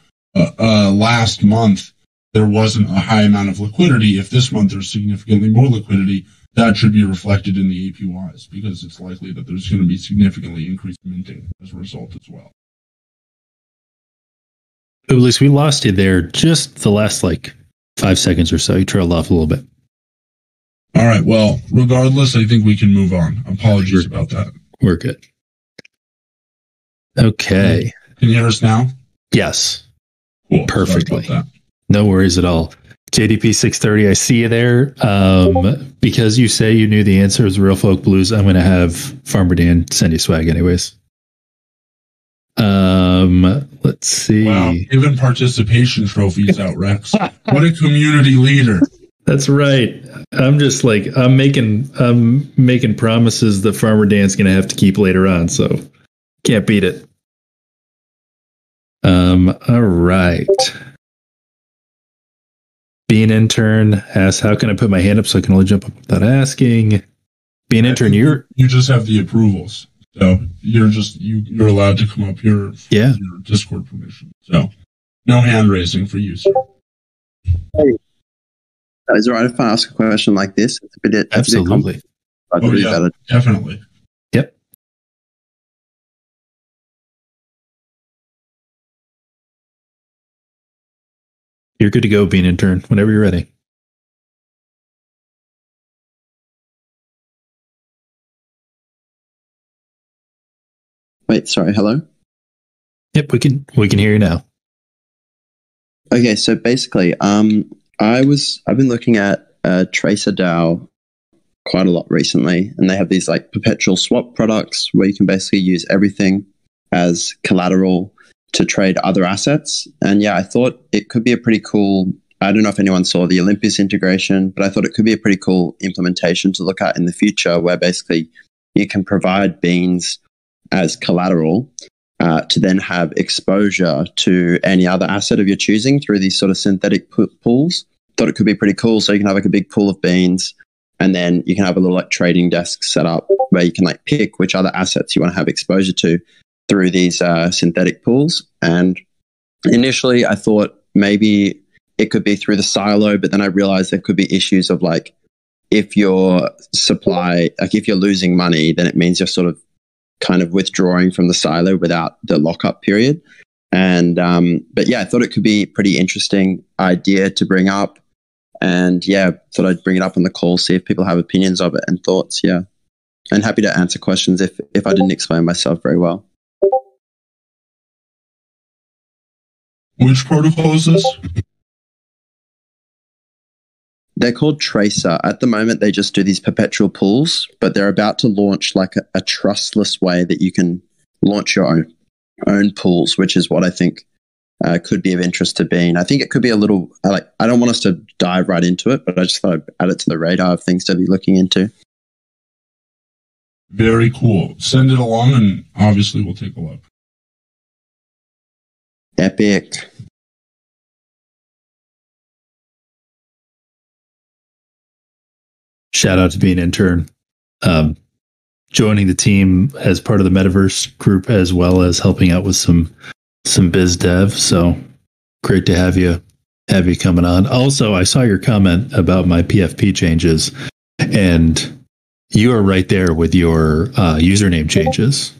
last month there wasn't a high amount of liquidity, if this month there's significantly more liquidity, that should be reflected in the APYs because it's likely that there's going to be significantly increased minting as a result as well. Publius, we lost you there just the last 5 seconds or so. You trailed off a little bit. All right. Well, regardless, I think we can move on. Apologies about that. We're good. Okay. Can you hear us now? Yes. Cool. Perfectly. No worries at all. JDP 630, I see you there. Because you say you knew the answer is Real Folk Blues, I'm going to have Farmer Dan send you swag anyways. Let's see. Wow. Given participation trophies out, Rex. What a community leader. That's right. I'm just I'm making promises that Farmer Dan's going to have to keep later on, so can't beat it. All right. Bean Intern asks, how can I put my hand up so I can only jump up without asking? Bean Intern, you just have the approvals. So you're allowed to come up here for your Discord permission. So no hand raising for you, sir. Hey. Is it right if I ask a question like this? It's a bit, absolutely. Definitely. Yep. You're good to go, Bean Intern, whenever you're ready. Wait, sorry, hello? Yep, we can hear you now. Okay, so basically, I've been looking at Tracer DAO quite a lot recently, and they have these perpetual swap products where you can basically use everything as collateral to trade other assets. And I thought it could be a pretty cool, I don't know if anyone saw the Olympus integration, but I thought it could be a pretty cool implementation to look at in the future where basically you can provide beans as collateral to then have exposure to any other asset of your choosing through these sort of synthetic pools. Thought it could be pretty cool. So you can have a big pool of beans, and then you can have a little trading desk set up where you can pick which other assets you want to have exposure to through these synthetic pools. And initially I thought maybe it could be through the silo, but then I realized there could be issues of if your supply, if you're losing money, then it means you're sort of kind of withdrawing from the silo without the lockup period. And I thought it could be a pretty interesting idea to bring up, and thought I'd bring it up on the call, see if people have opinions of it and thoughts. And happy to answer questions if I didn't explain myself very well. Which protocol is this? They're called Tracer. At the moment, they just do these perpetual pools, but they're about to launch like a trustless way that you can launch your own pools, which is what I think could be of interest to Bean. I think it could be a little, like, I don't want us to dive right into it, but I just thought I'd add it to the radar of things to be looking into. Very cool. Send it along, and obviously we'll take a look. Epic. Shout out to Bean Intern, joining the team as part of the Metaverse group, as well as helping out with some biz dev. So great to have you coming on. Also, I saw your comment about my PFP changes, and you are right there with your username changes.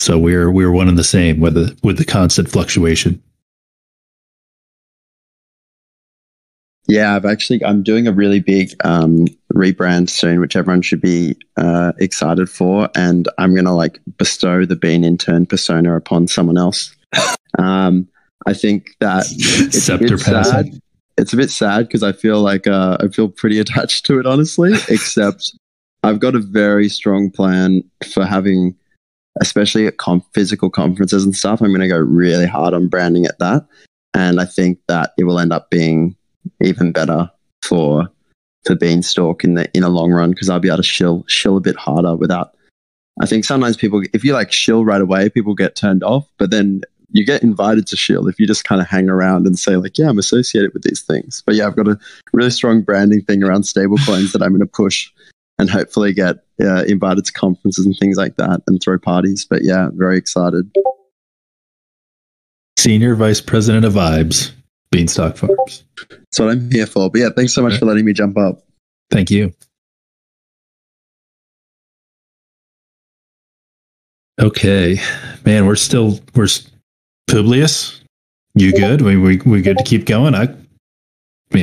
So we're one and the same with the constant fluctuation. Yeah, I'm doing a really big rebrand soon, which everyone should be excited for, and I'm gonna bestow the Bean Intern persona upon someone else. I think that it's a bit sad because I feel I feel pretty attached to it, honestly. Except I've got a very strong plan for having, especially at physical conferences and stuff. I'm gonna go really hard on branding at that, and I think that it will end up being even better for Beanstalk in the long run, because I'll be able to shill a bit harder without. I think sometimes people, if you shill right away, people get turned off, but then you get invited to shill if you just kind of hang around and say yeah, I'm associated with these things. But yeah, I've got a really strong branding thing around stablecoins that I'm going to push and hopefully get invited to conferences and things like that and throw parties. But yeah, very excited. Senior Vice President of Vibes, Beanstalk Farms. That's what I'm here for. But yeah, thanks so much for letting me jump up. Thank you. Okay, man, Publius, you good? We good to keep going?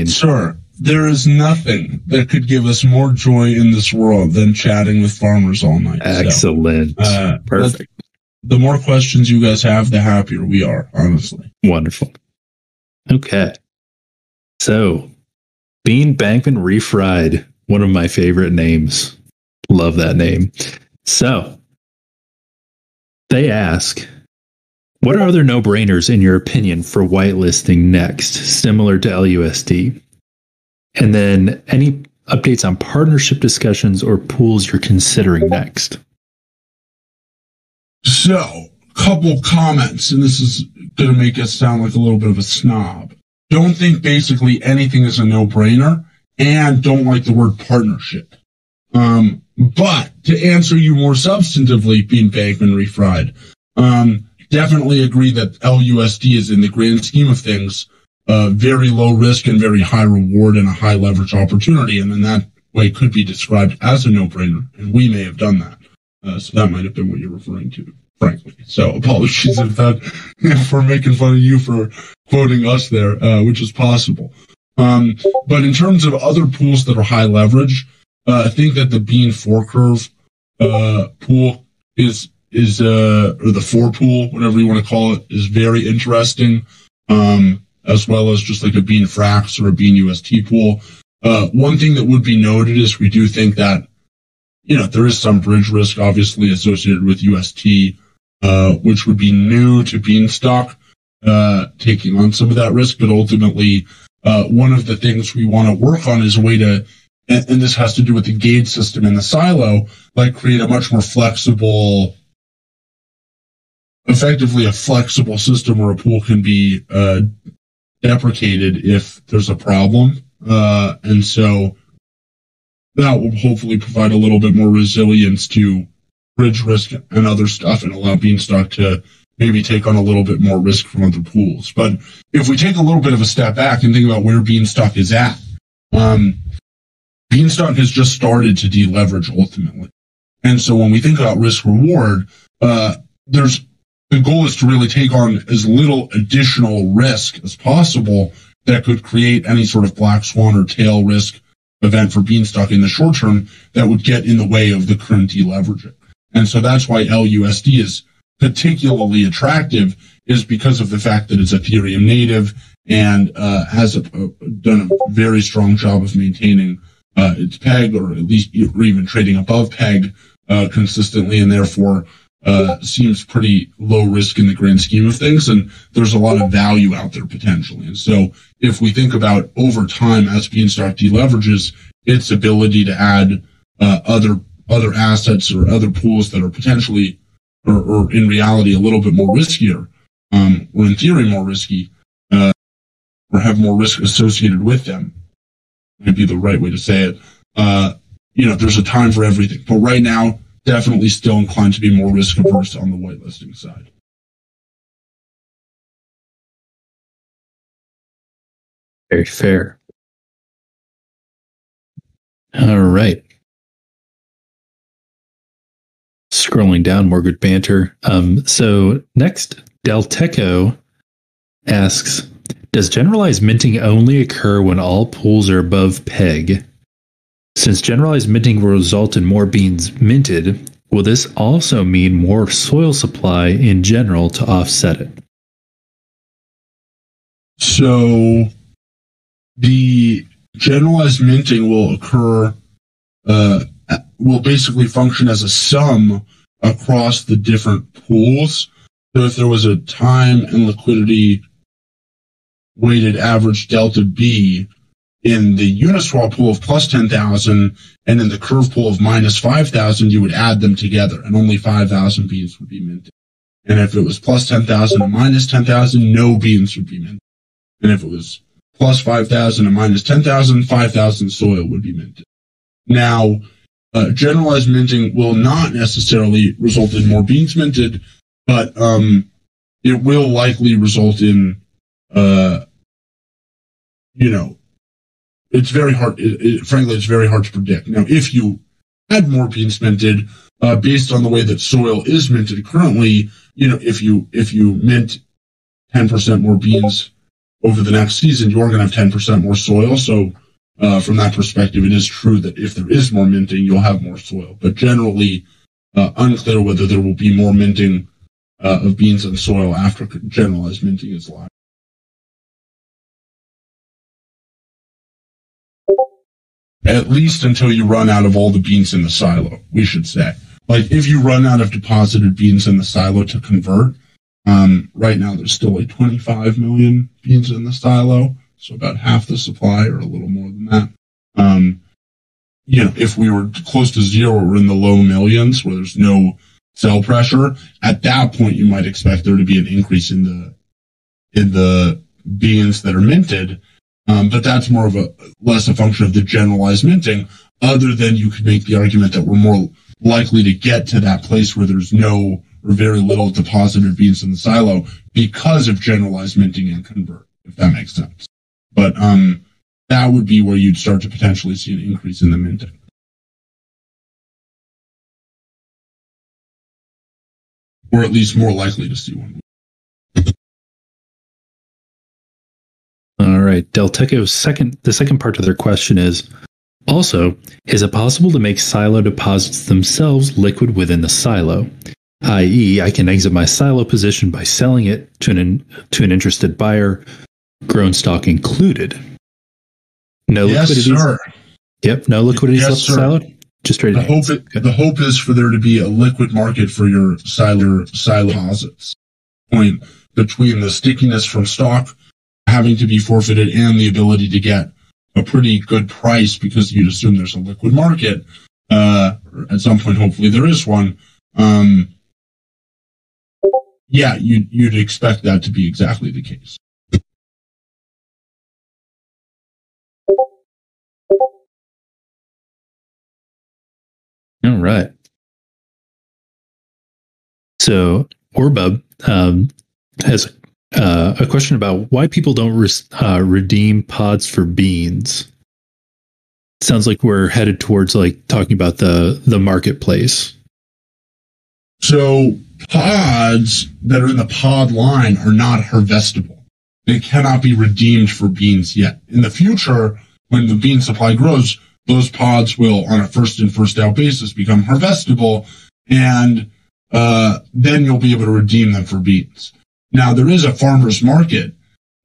Sure. There is nothing that could give us more joy in this world than chatting with farmers all night. Excellent. So, perfect. The more questions you guys have, the happier we are, honestly. Wonderful. Okay. So, Bean Bankman Refried, one of my favorite names. Love that name. So, they ask, what are other no-brainers, in your opinion, for whitelisting next, similar to LUSD? And then, any updates on partnership discussions or pools you're considering next? So, couple comments, and this is going to make us sound like a little bit of a snob. Don't think basically anything is a no-brainer, and don't like the word partnership. But to answer you more substantively, Bean Bankman Refried, definitely agree that LUSD is, in the grand scheme of things, very low risk and very high reward and a high leverage opportunity, and in that way could be described as a no-brainer, and we may have done that. So that might have been what you're referring to, frankly. So apologies if we're making fun of you for quoting us there, which is possible. But in terms of other pools that are high leverage, I think that the Bean 4 Curve pool or the 4 pool, whatever you want to call it, is very interesting, as well as just like a Bean Frax or a Bean UST pool. One thing that would be noted is we do think that, there is some bridge risk, obviously, associated with UST, which would be new to Beanstalk, taking on some of that risk. But ultimately, one of the things we want to work on is a way to, and this has to do with the gauge system in the silo, create a much more flexible, effectively a flexible system where a pool can be deprecated if there's a problem. And so that will hopefully provide a little bit more resilience to bridge risk and other stuff, and allow Beanstalk to maybe take on a little bit more risk from other pools. But if we take a little bit of a step back and think about where Beanstalk is at, Beanstalk has just started to deleverage ultimately. And so when we think about risk reward, the goal is to really take on as little additional risk as possible that could create any sort of black swan or tail risk event for Beanstalk in the short term that would get in the way of the current deleveraging. And so that's why LUSD is particularly attractive, is because of the fact that it's Ethereum native and has done a very strong job of maintaining its peg, or at least or even trading above peg consistently, and therefore seems pretty low risk in the grand scheme of things. And there's a lot of value out there potentially. And so if we think about over time as Beanstalk deleverages, its ability to add other assets or other pools that are potentially or in reality a little bit more riskier, or in theory more risky, or have more risk associated with them, might be the right way to say it. There's a time for everything, but right now, definitely still inclined to be more risk averse on the whitelisting side. Very fair. All right. Scrolling down, more good banter. So next, Delteco asks, does generalized minting only occur when all pools are above peg? Since generalized minting will result in more beans minted, will this also mean more soil supply in general to offset it? So the generalized minting will occur, will basically function as a sum across the different pools. So if there was a time and liquidity weighted average delta B in the Uniswap pool of plus 10,000 and in the Curve pool of minus 5,000, you would add them together and only 5,000 beans would be minted. And if it was plus 10,000 and minus 10,000, no beans would be minted. And if it was plus 5,000 and minus 10,000, 5,000 soil would be minted. Now, generalized minting will not necessarily result in more beans minted, but it will likely result in it's very hard. Frankly, it's very hard to predict. Now, if you had more beans minted, based on the way that soil is minted currently, if you mint 10% more beans over the next season, you are going to have 10% more soil. So, from that perspective, it is true that if there is more minting, you'll have more soil. But generally, unclear whether there will be more minting of beans and soil after generalized minting is live. At least until you run out of all the beans in the silo, we should say. Like, if you run out of deposited beans in the silo to convert, right now there's still like 25 million beans in the silo, so about half the supply or a little more than that. If we were close to zero or in the low millions where there's no sell pressure, at that point you might expect there to be an increase in the beans that are minted. But that's more of less a function of the generalized minting, other than you could make the argument that we're more likely to get to that place where there's no or very little deposited beans in the silo because of generalized minting and convert, if that makes sense. But that would be where you'd start to potentially see an increase in the minting. Or at least more likely to see one. All right, Delteco's second part of their question is, also, is it possible to make silo deposits themselves liquid within the silo? I.e., I can exit my silo position by selling it to an interested buyer, grown stock included. No liquidity. Yes, sir. Yep, no liquidity left silo. Just trade it. The hope is for there to be a liquid market for your silo deposits. Point between the stickiness from stock having to be forfeited and the ability to get a pretty good price, because you'd assume there's a liquid market. At some point, hopefully there is one. You'd expect that to be exactly the case. All right. So Orbub has a question about why people don't redeem pods for beans. Sounds like we're headed towards like talking about the marketplace. So pods that are in the pod line are not harvestable. They cannot be redeemed for beans yet. In the future, when the bean supply grows, those pods will, on a first in, first out basis, become harvestable, and then you'll be able to redeem them for beans. Now, there is a farmer's market,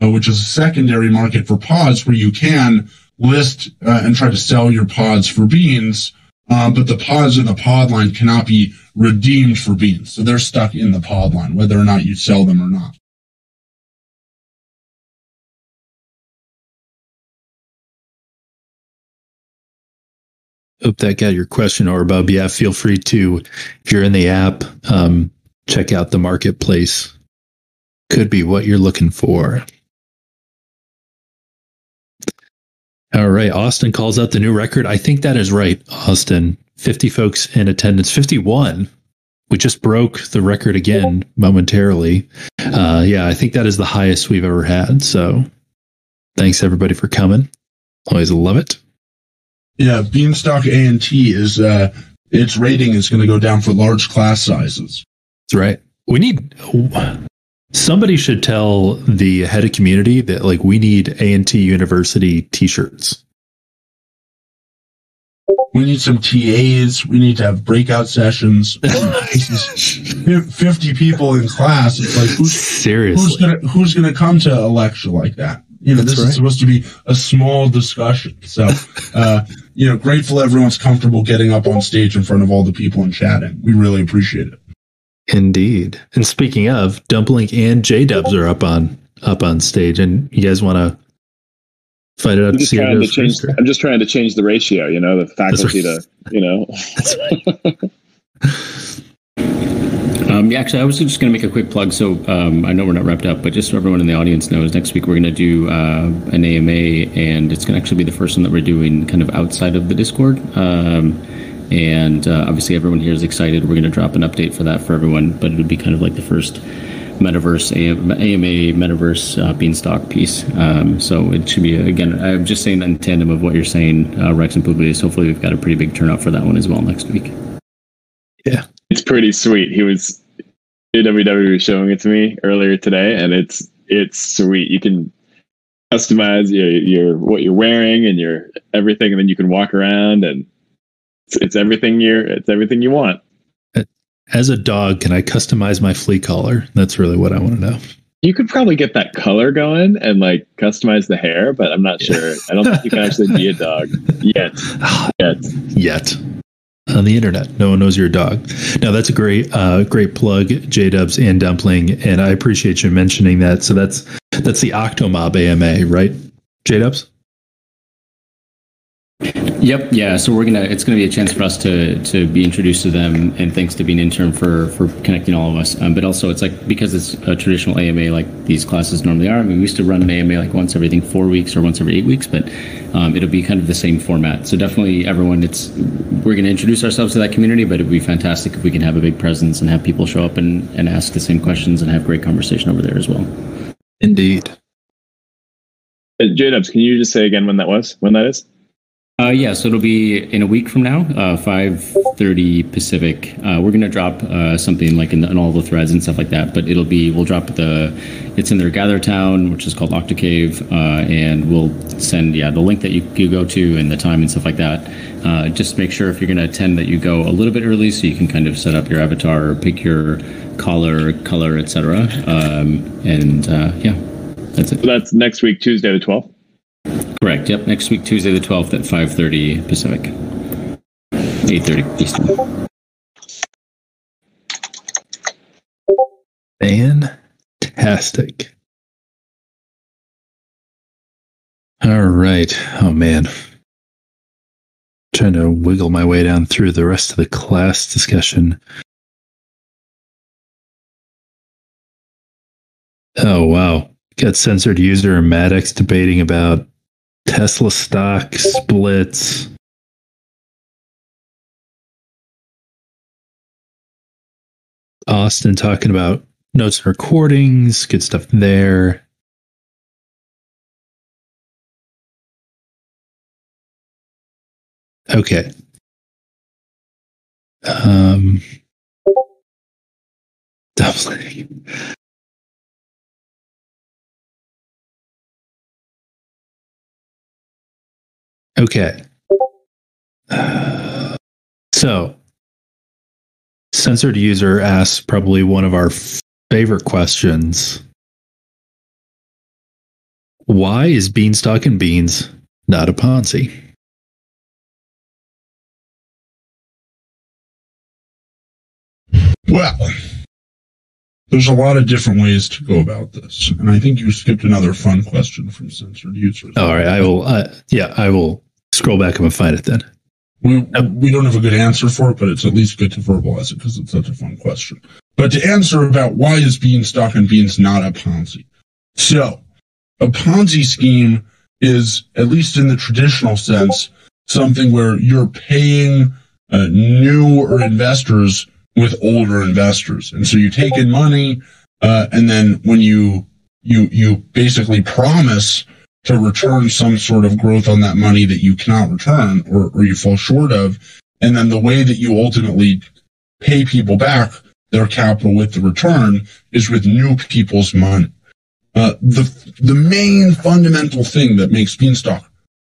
which is a secondary market for pods where you can list and try to sell your pods for beans, but the pods in the pod line cannot be redeemed for beans. So they're stuck in the pod line, whether or not you sell them or not. Hope that got your question, Orbub. Yeah, feel free to, if you're in the app, check out the marketplace. Could be what you're looking for. All right, Austin calls out the new record. I think that is right, Austin. 50 folks in attendance, 51. We just broke the record again momentarily. Yeah, I think that is the highest we've ever had. So thanks, everybody, for coming. Always love it. Yeah, Beanstalk A&T is, its rating is going to go down for large class sizes. That's right. We need, somebody should tell the head of community that, like, we need A&T University t-shirts. We need some TAs. We need to have breakout sessions. 50 people in class. It's like, who's going to come to a lecture like that? You know, this is supposed to be a small discussion. So, you know, grateful everyone's comfortable getting up on stage in front of all the people and chatting. We really appreciate it. Indeed. And speaking of, Dumpling and JDubs are up on stage. And you guys want to fight it out to see who goes first? I'm just trying to change the ratio, you know, the faculty to, you know. That's right. Yeah, actually, I was just going to make a quick plug. So I know we're not wrapped up, but just so everyone in the audience knows, next week we're going to do an AMA, and it's going to actually be the first one that we're doing kind of outside of the Discord. And obviously, everyone here is excited. We're going to drop an update for that for everyone, but it would be kind of like the first Metaverse AMA Metaverse Beanstalk piece. So it should be, again, I'm just saying that in tandem of what you're saying, Rex and Publius. Hopefully, we've got a pretty big turnout for that one as well next week. Yeah. It's pretty sweet. He was UWW was showing it to me earlier today, and it's sweet. You can customize your what you're wearing and your everything, and then you can walk around, and it's everything you want. As a dog, can I customize my flea collar? That's really what I want to know. You could probably get that color going and like customize the hair, but I'm not sure. I don't think you can actually be a dog yet. On the internet, no one knows you're a dog. Now that's a great plug, J-Dubs and Dumpling, and I appreciate you mentioning that. So that's the Octomob AMA, right, J-Dubs? Yep, yeah. So it's gonna be a chance for us to be introduced to them, and thanks to Bean Intern for connecting all of us. But also, it's like, because it's a traditional AMA like these classes normally are. I mean, we used to run an AMA like once every 4 weeks or once every 8 weeks, but it'll be kind of the same format. So definitely, everyone, we're gonna introduce ourselves to that community, but it'd be fantastic if we can have a big presence and have people show up and ask the same questions and have great conversation over there as well. Indeed. J-Dubs, can you just say again when that is? Yeah, so it'll be in a week from now, 5:30 Pacific. We're going to drop something like in all the threads and stuff like that, but we'll drop it's in their Gather Town, which is called Octocave, and we'll send, the link that you go to and the time and stuff like that. Just make sure if you're going to attend that you go a little bit early so you can kind of set up your avatar or pick your color, et cetera. That's it. So that's next week, Tuesday the 12th? Correct. Yep. Next week, Tuesday the 12th at 5:30 Pacific, 8:30 Eastern. Fantastic. All right. Oh man, trying to wiggle my way down through the rest of the class discussion. Oh wow, got censored user and Maddox debating about Tesla stock splits. Austin talking about notes and recordings. Good stuff there. Okay. Definitely. Okay, so censored user asks probably one of our Favorite questions. Why is Beanstalk and Beans not a Ponzi? Well, there's a lot of different ways to go about this, and I think you skipped another fun question from censored users. All right, I will. I will scroll back and find it then. We don't have a good answer for it, but it's at least good to verbalize it because it's such a fun question. But to answer about why is Beanstalk and Beans not a Ponzi? So, a Ponzi scheme is, at least in the traditional sense, something where you're paying newer investors with older investors. And so you take in money, and then when you basically promise to return some sort of growth on that money that you cannot return or you fall short of. And then the way that you ultimately pay people back their capital with the return is with new people's money. The main fundamental thing that makes Beanstalk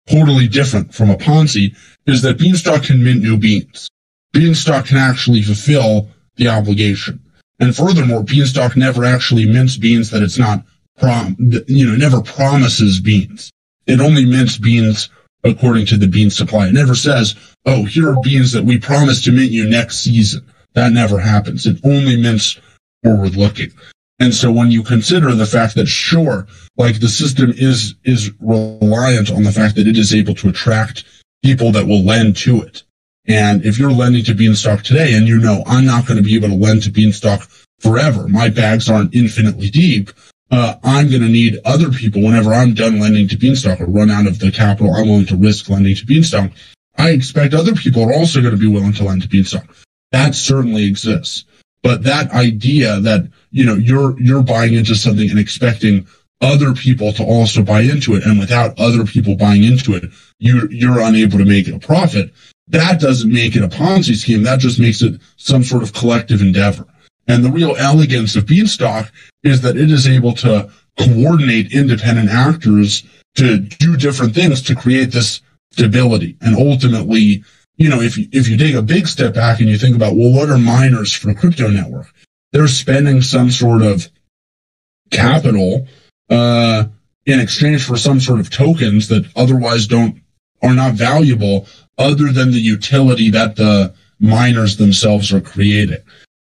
totally different from a Ponzi is that Beanstalk can mint new beans. Beanstalk can actually fulfill the obligation. And furthermore, Beanstalk never actually mints beans that it's not never promises beans. It only mints beans according to the bean supply. It never says, oh, here are beans that we promise to mint you next season. That never happens. It only mints forward looking. And so when you consider the fact that, sure, like the system is reliant on the fact that it is able to attract people that will lend to it. And if you're lending to Beanstalk today and you know, I'm not going to be able to lend to Beanstalk forever. My bags aren't infinitely deep. I'm going to need other people whenever I'm done lending to Beanstalk or run out of the capital I'm willing to risk lending to Beanstalk. I expect other people are also going to be willing to lend to Beanstalk. That certainly exists. But that idea that, you know, you're buying into something and expecting other people to also buy into it, and without other people buying into it, you're unable to make it a profit. That doesn't make it a Ponzi scheme. That just makes it some sort of collective endeavor. And the real elegance of Beanstalk is that it is able to coordinate independent actors to do different things to create this stability. And ultimately, you know, if you take a big step back and you think about, well, what are miners for a crypto network? They're spending some sort of capital in exchange for some sort of tokens that otherwise are not valuable other than the utility that the miners themselves are creating.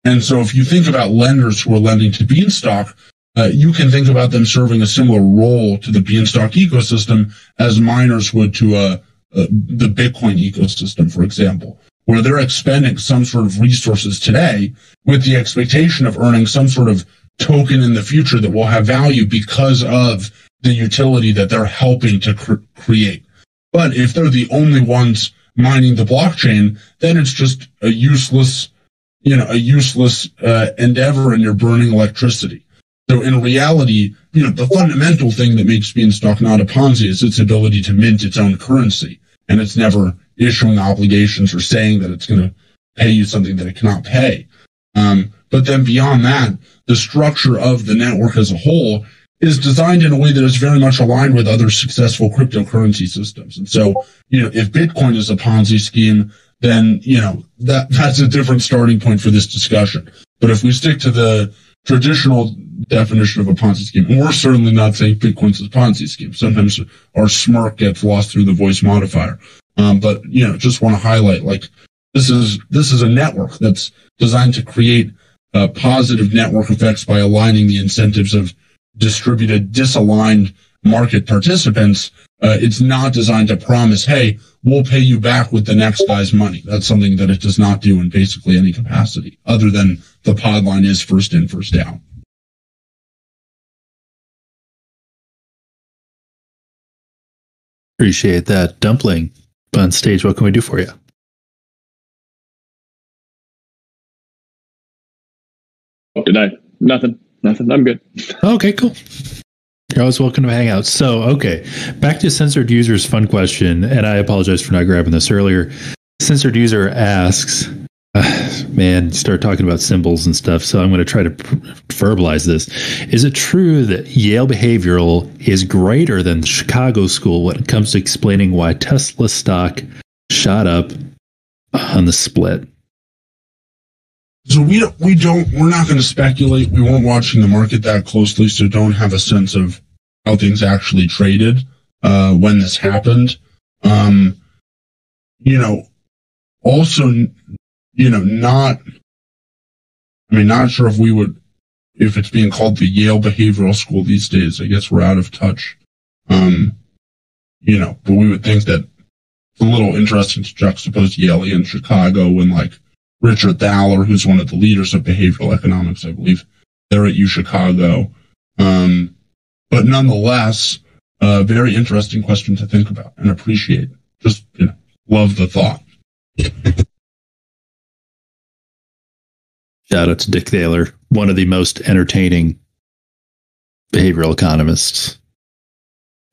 And so if you think about lenders who are lending to Beanstalk, you can think about them serving a similar role to the Beanstalk ecosystem as miners would to the Bitcoin ecosystem, for example, where they're expending some sort of resources today with the expectation of earning some sort of token in the future that will have value because of the utility that they're helping to create. But if they're the only ones mining the blockchain, then it's just a useless endeavor, and you're burning electricity. So in reality, you know, the fundamental thing that makes Beanstalk not a Ponzi is its ability to mint its own currency. And it's never issuing obligations or saying that it's going to pay you something that it cannot pay. But then beyond that, the structure of the network as a whole is designed in a way that is very much aligned with other successful cryptocurrency systems. And so, you know, if Bitcoin is a Ponzi scheme, then, you know, that's a different starting point for this discussion. But if we stick to the traditional definition of a Ponzi scheme, and we're certainly not saying Bitcoin's a Ponzi scheme. Sometimes our smirk gets lost through the voice modifier. But, you know, just want to highlight, like, this is a network that's designed to create positive network effects by aligning the incentives of distributed, disaligned market participants. It's not designed to promise, hey, we'll pay you back with the next guy's money. That's something that it does not do in basically any capacity, other than the pod line is first in, first out. Appreciate that. Dumpling, on stage, what can we do for you? What did I? Nothing. I'm good. Okay, cool. You're always welcome to hang out. So, okay, back to censored user's fun question, and I apologize for not grabbing this earlier. Censored user asks, man, start talking about symbols and stuff, so I'm going to try to verbalize this. Is it true that Yale Behavioral is greater than the Chicago School when it comes to explaining why Tesla stock shot up on the split? So we're not going to speculate. We weren't watching the market that closely, so don't have a sense of how things actually traded when this happened. Not sure if we would, if it's being called the Yale Behavioral School these days. I guess we're out of touch. But we would think that it's a little interesting to juxtapose Yale and Chicago when, like, Richard Thaler, who's one of the leaders of behavioral economics, I believe, they're at UChicago. But nonetheless, a very interesting question to think about and appreciate. Just, love the thought. Shout out to Dick Thaler, one of the most entertaining behavioral economists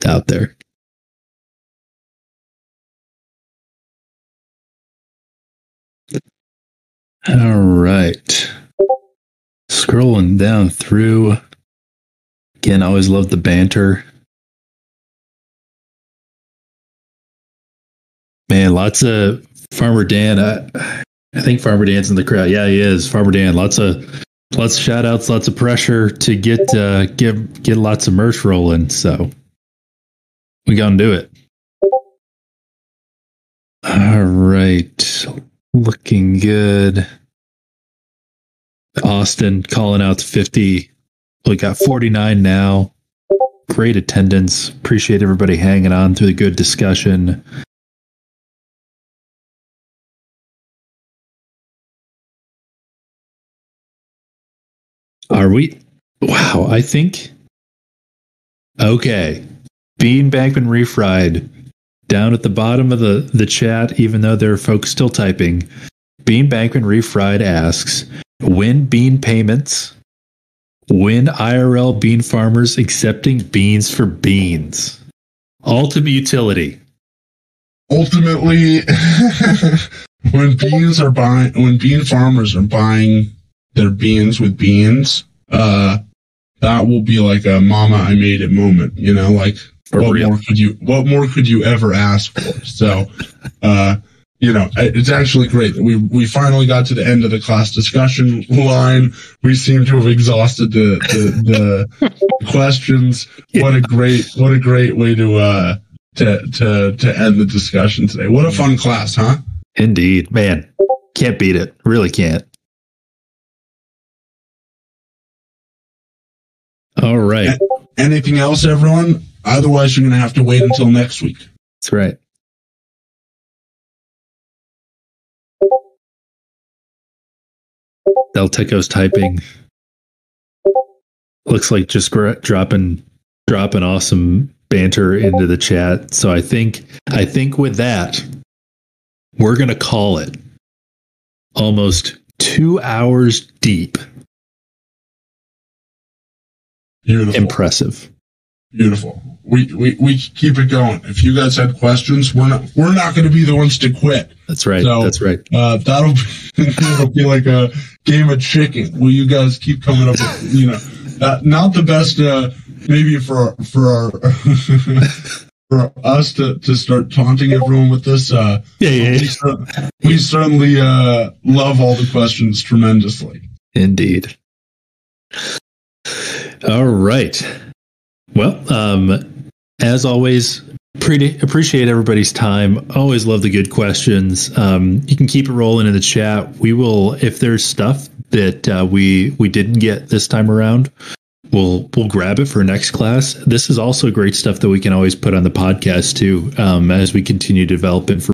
out there. All right. Scrolling down through. Again, I always love the banter. Man, lots of Farmer Dan. I think Farmer Dan's in the crowd. Yeah, he is. Farmer Dan. Lots of shout outs, lots of pressure to get lots of merch rolling. So we gonna do it. All right. Looking good. Austin calling out to 50. We got 49 now. Great attendance. Appreciate everybody hanging on through the good discussion. Are we? Wow, I think. Okay. Bean Bankman Refried. Down at the bottom of the chat, even though there are folks still typing, Bean Bankman Refried asks, when bean payments, when IRL bean farmers accepting beans for beans? Ultimate utility. Ultimately, when bean farmers are buying their beans with beans, that will be like a mama I made it moment, like, what more could you ever ask for? So, it's actually great that we finally got to the end of the class discussion line. We seem to have exhausted the questions. Yeah. What a great way to end the discussion today. What a fun class, huh? Indeed, man. Can't beat it. Really can't. All right. Anything else, everyone? Otherwise, you're going to have to wait until next week. That's right. Del Teco's typing. Looks like just dropping awesome banter into the chat. So I think with that, we're going to call it almost 2 hours deep. Beautiful. Impressive. Beautiful. We keep it going. If you guys had questions, we're not going to be the ones to quit. That's right. So, that's right. That'll be like a game of chicken. Will you guys keep coming up with, not the best, maybe for us to start taunting everyone with this. We certainly, love all the questions tremendously. Indeed. All right. Well, as always, appreciate everybody's time. Always love the good questions. You can keep it rolling in the chat. We will, if there's stuff that we didn't get this time around, we'll grab it for next class. This is also great stuff that we can always put on the podcast too, as we continue to develop information.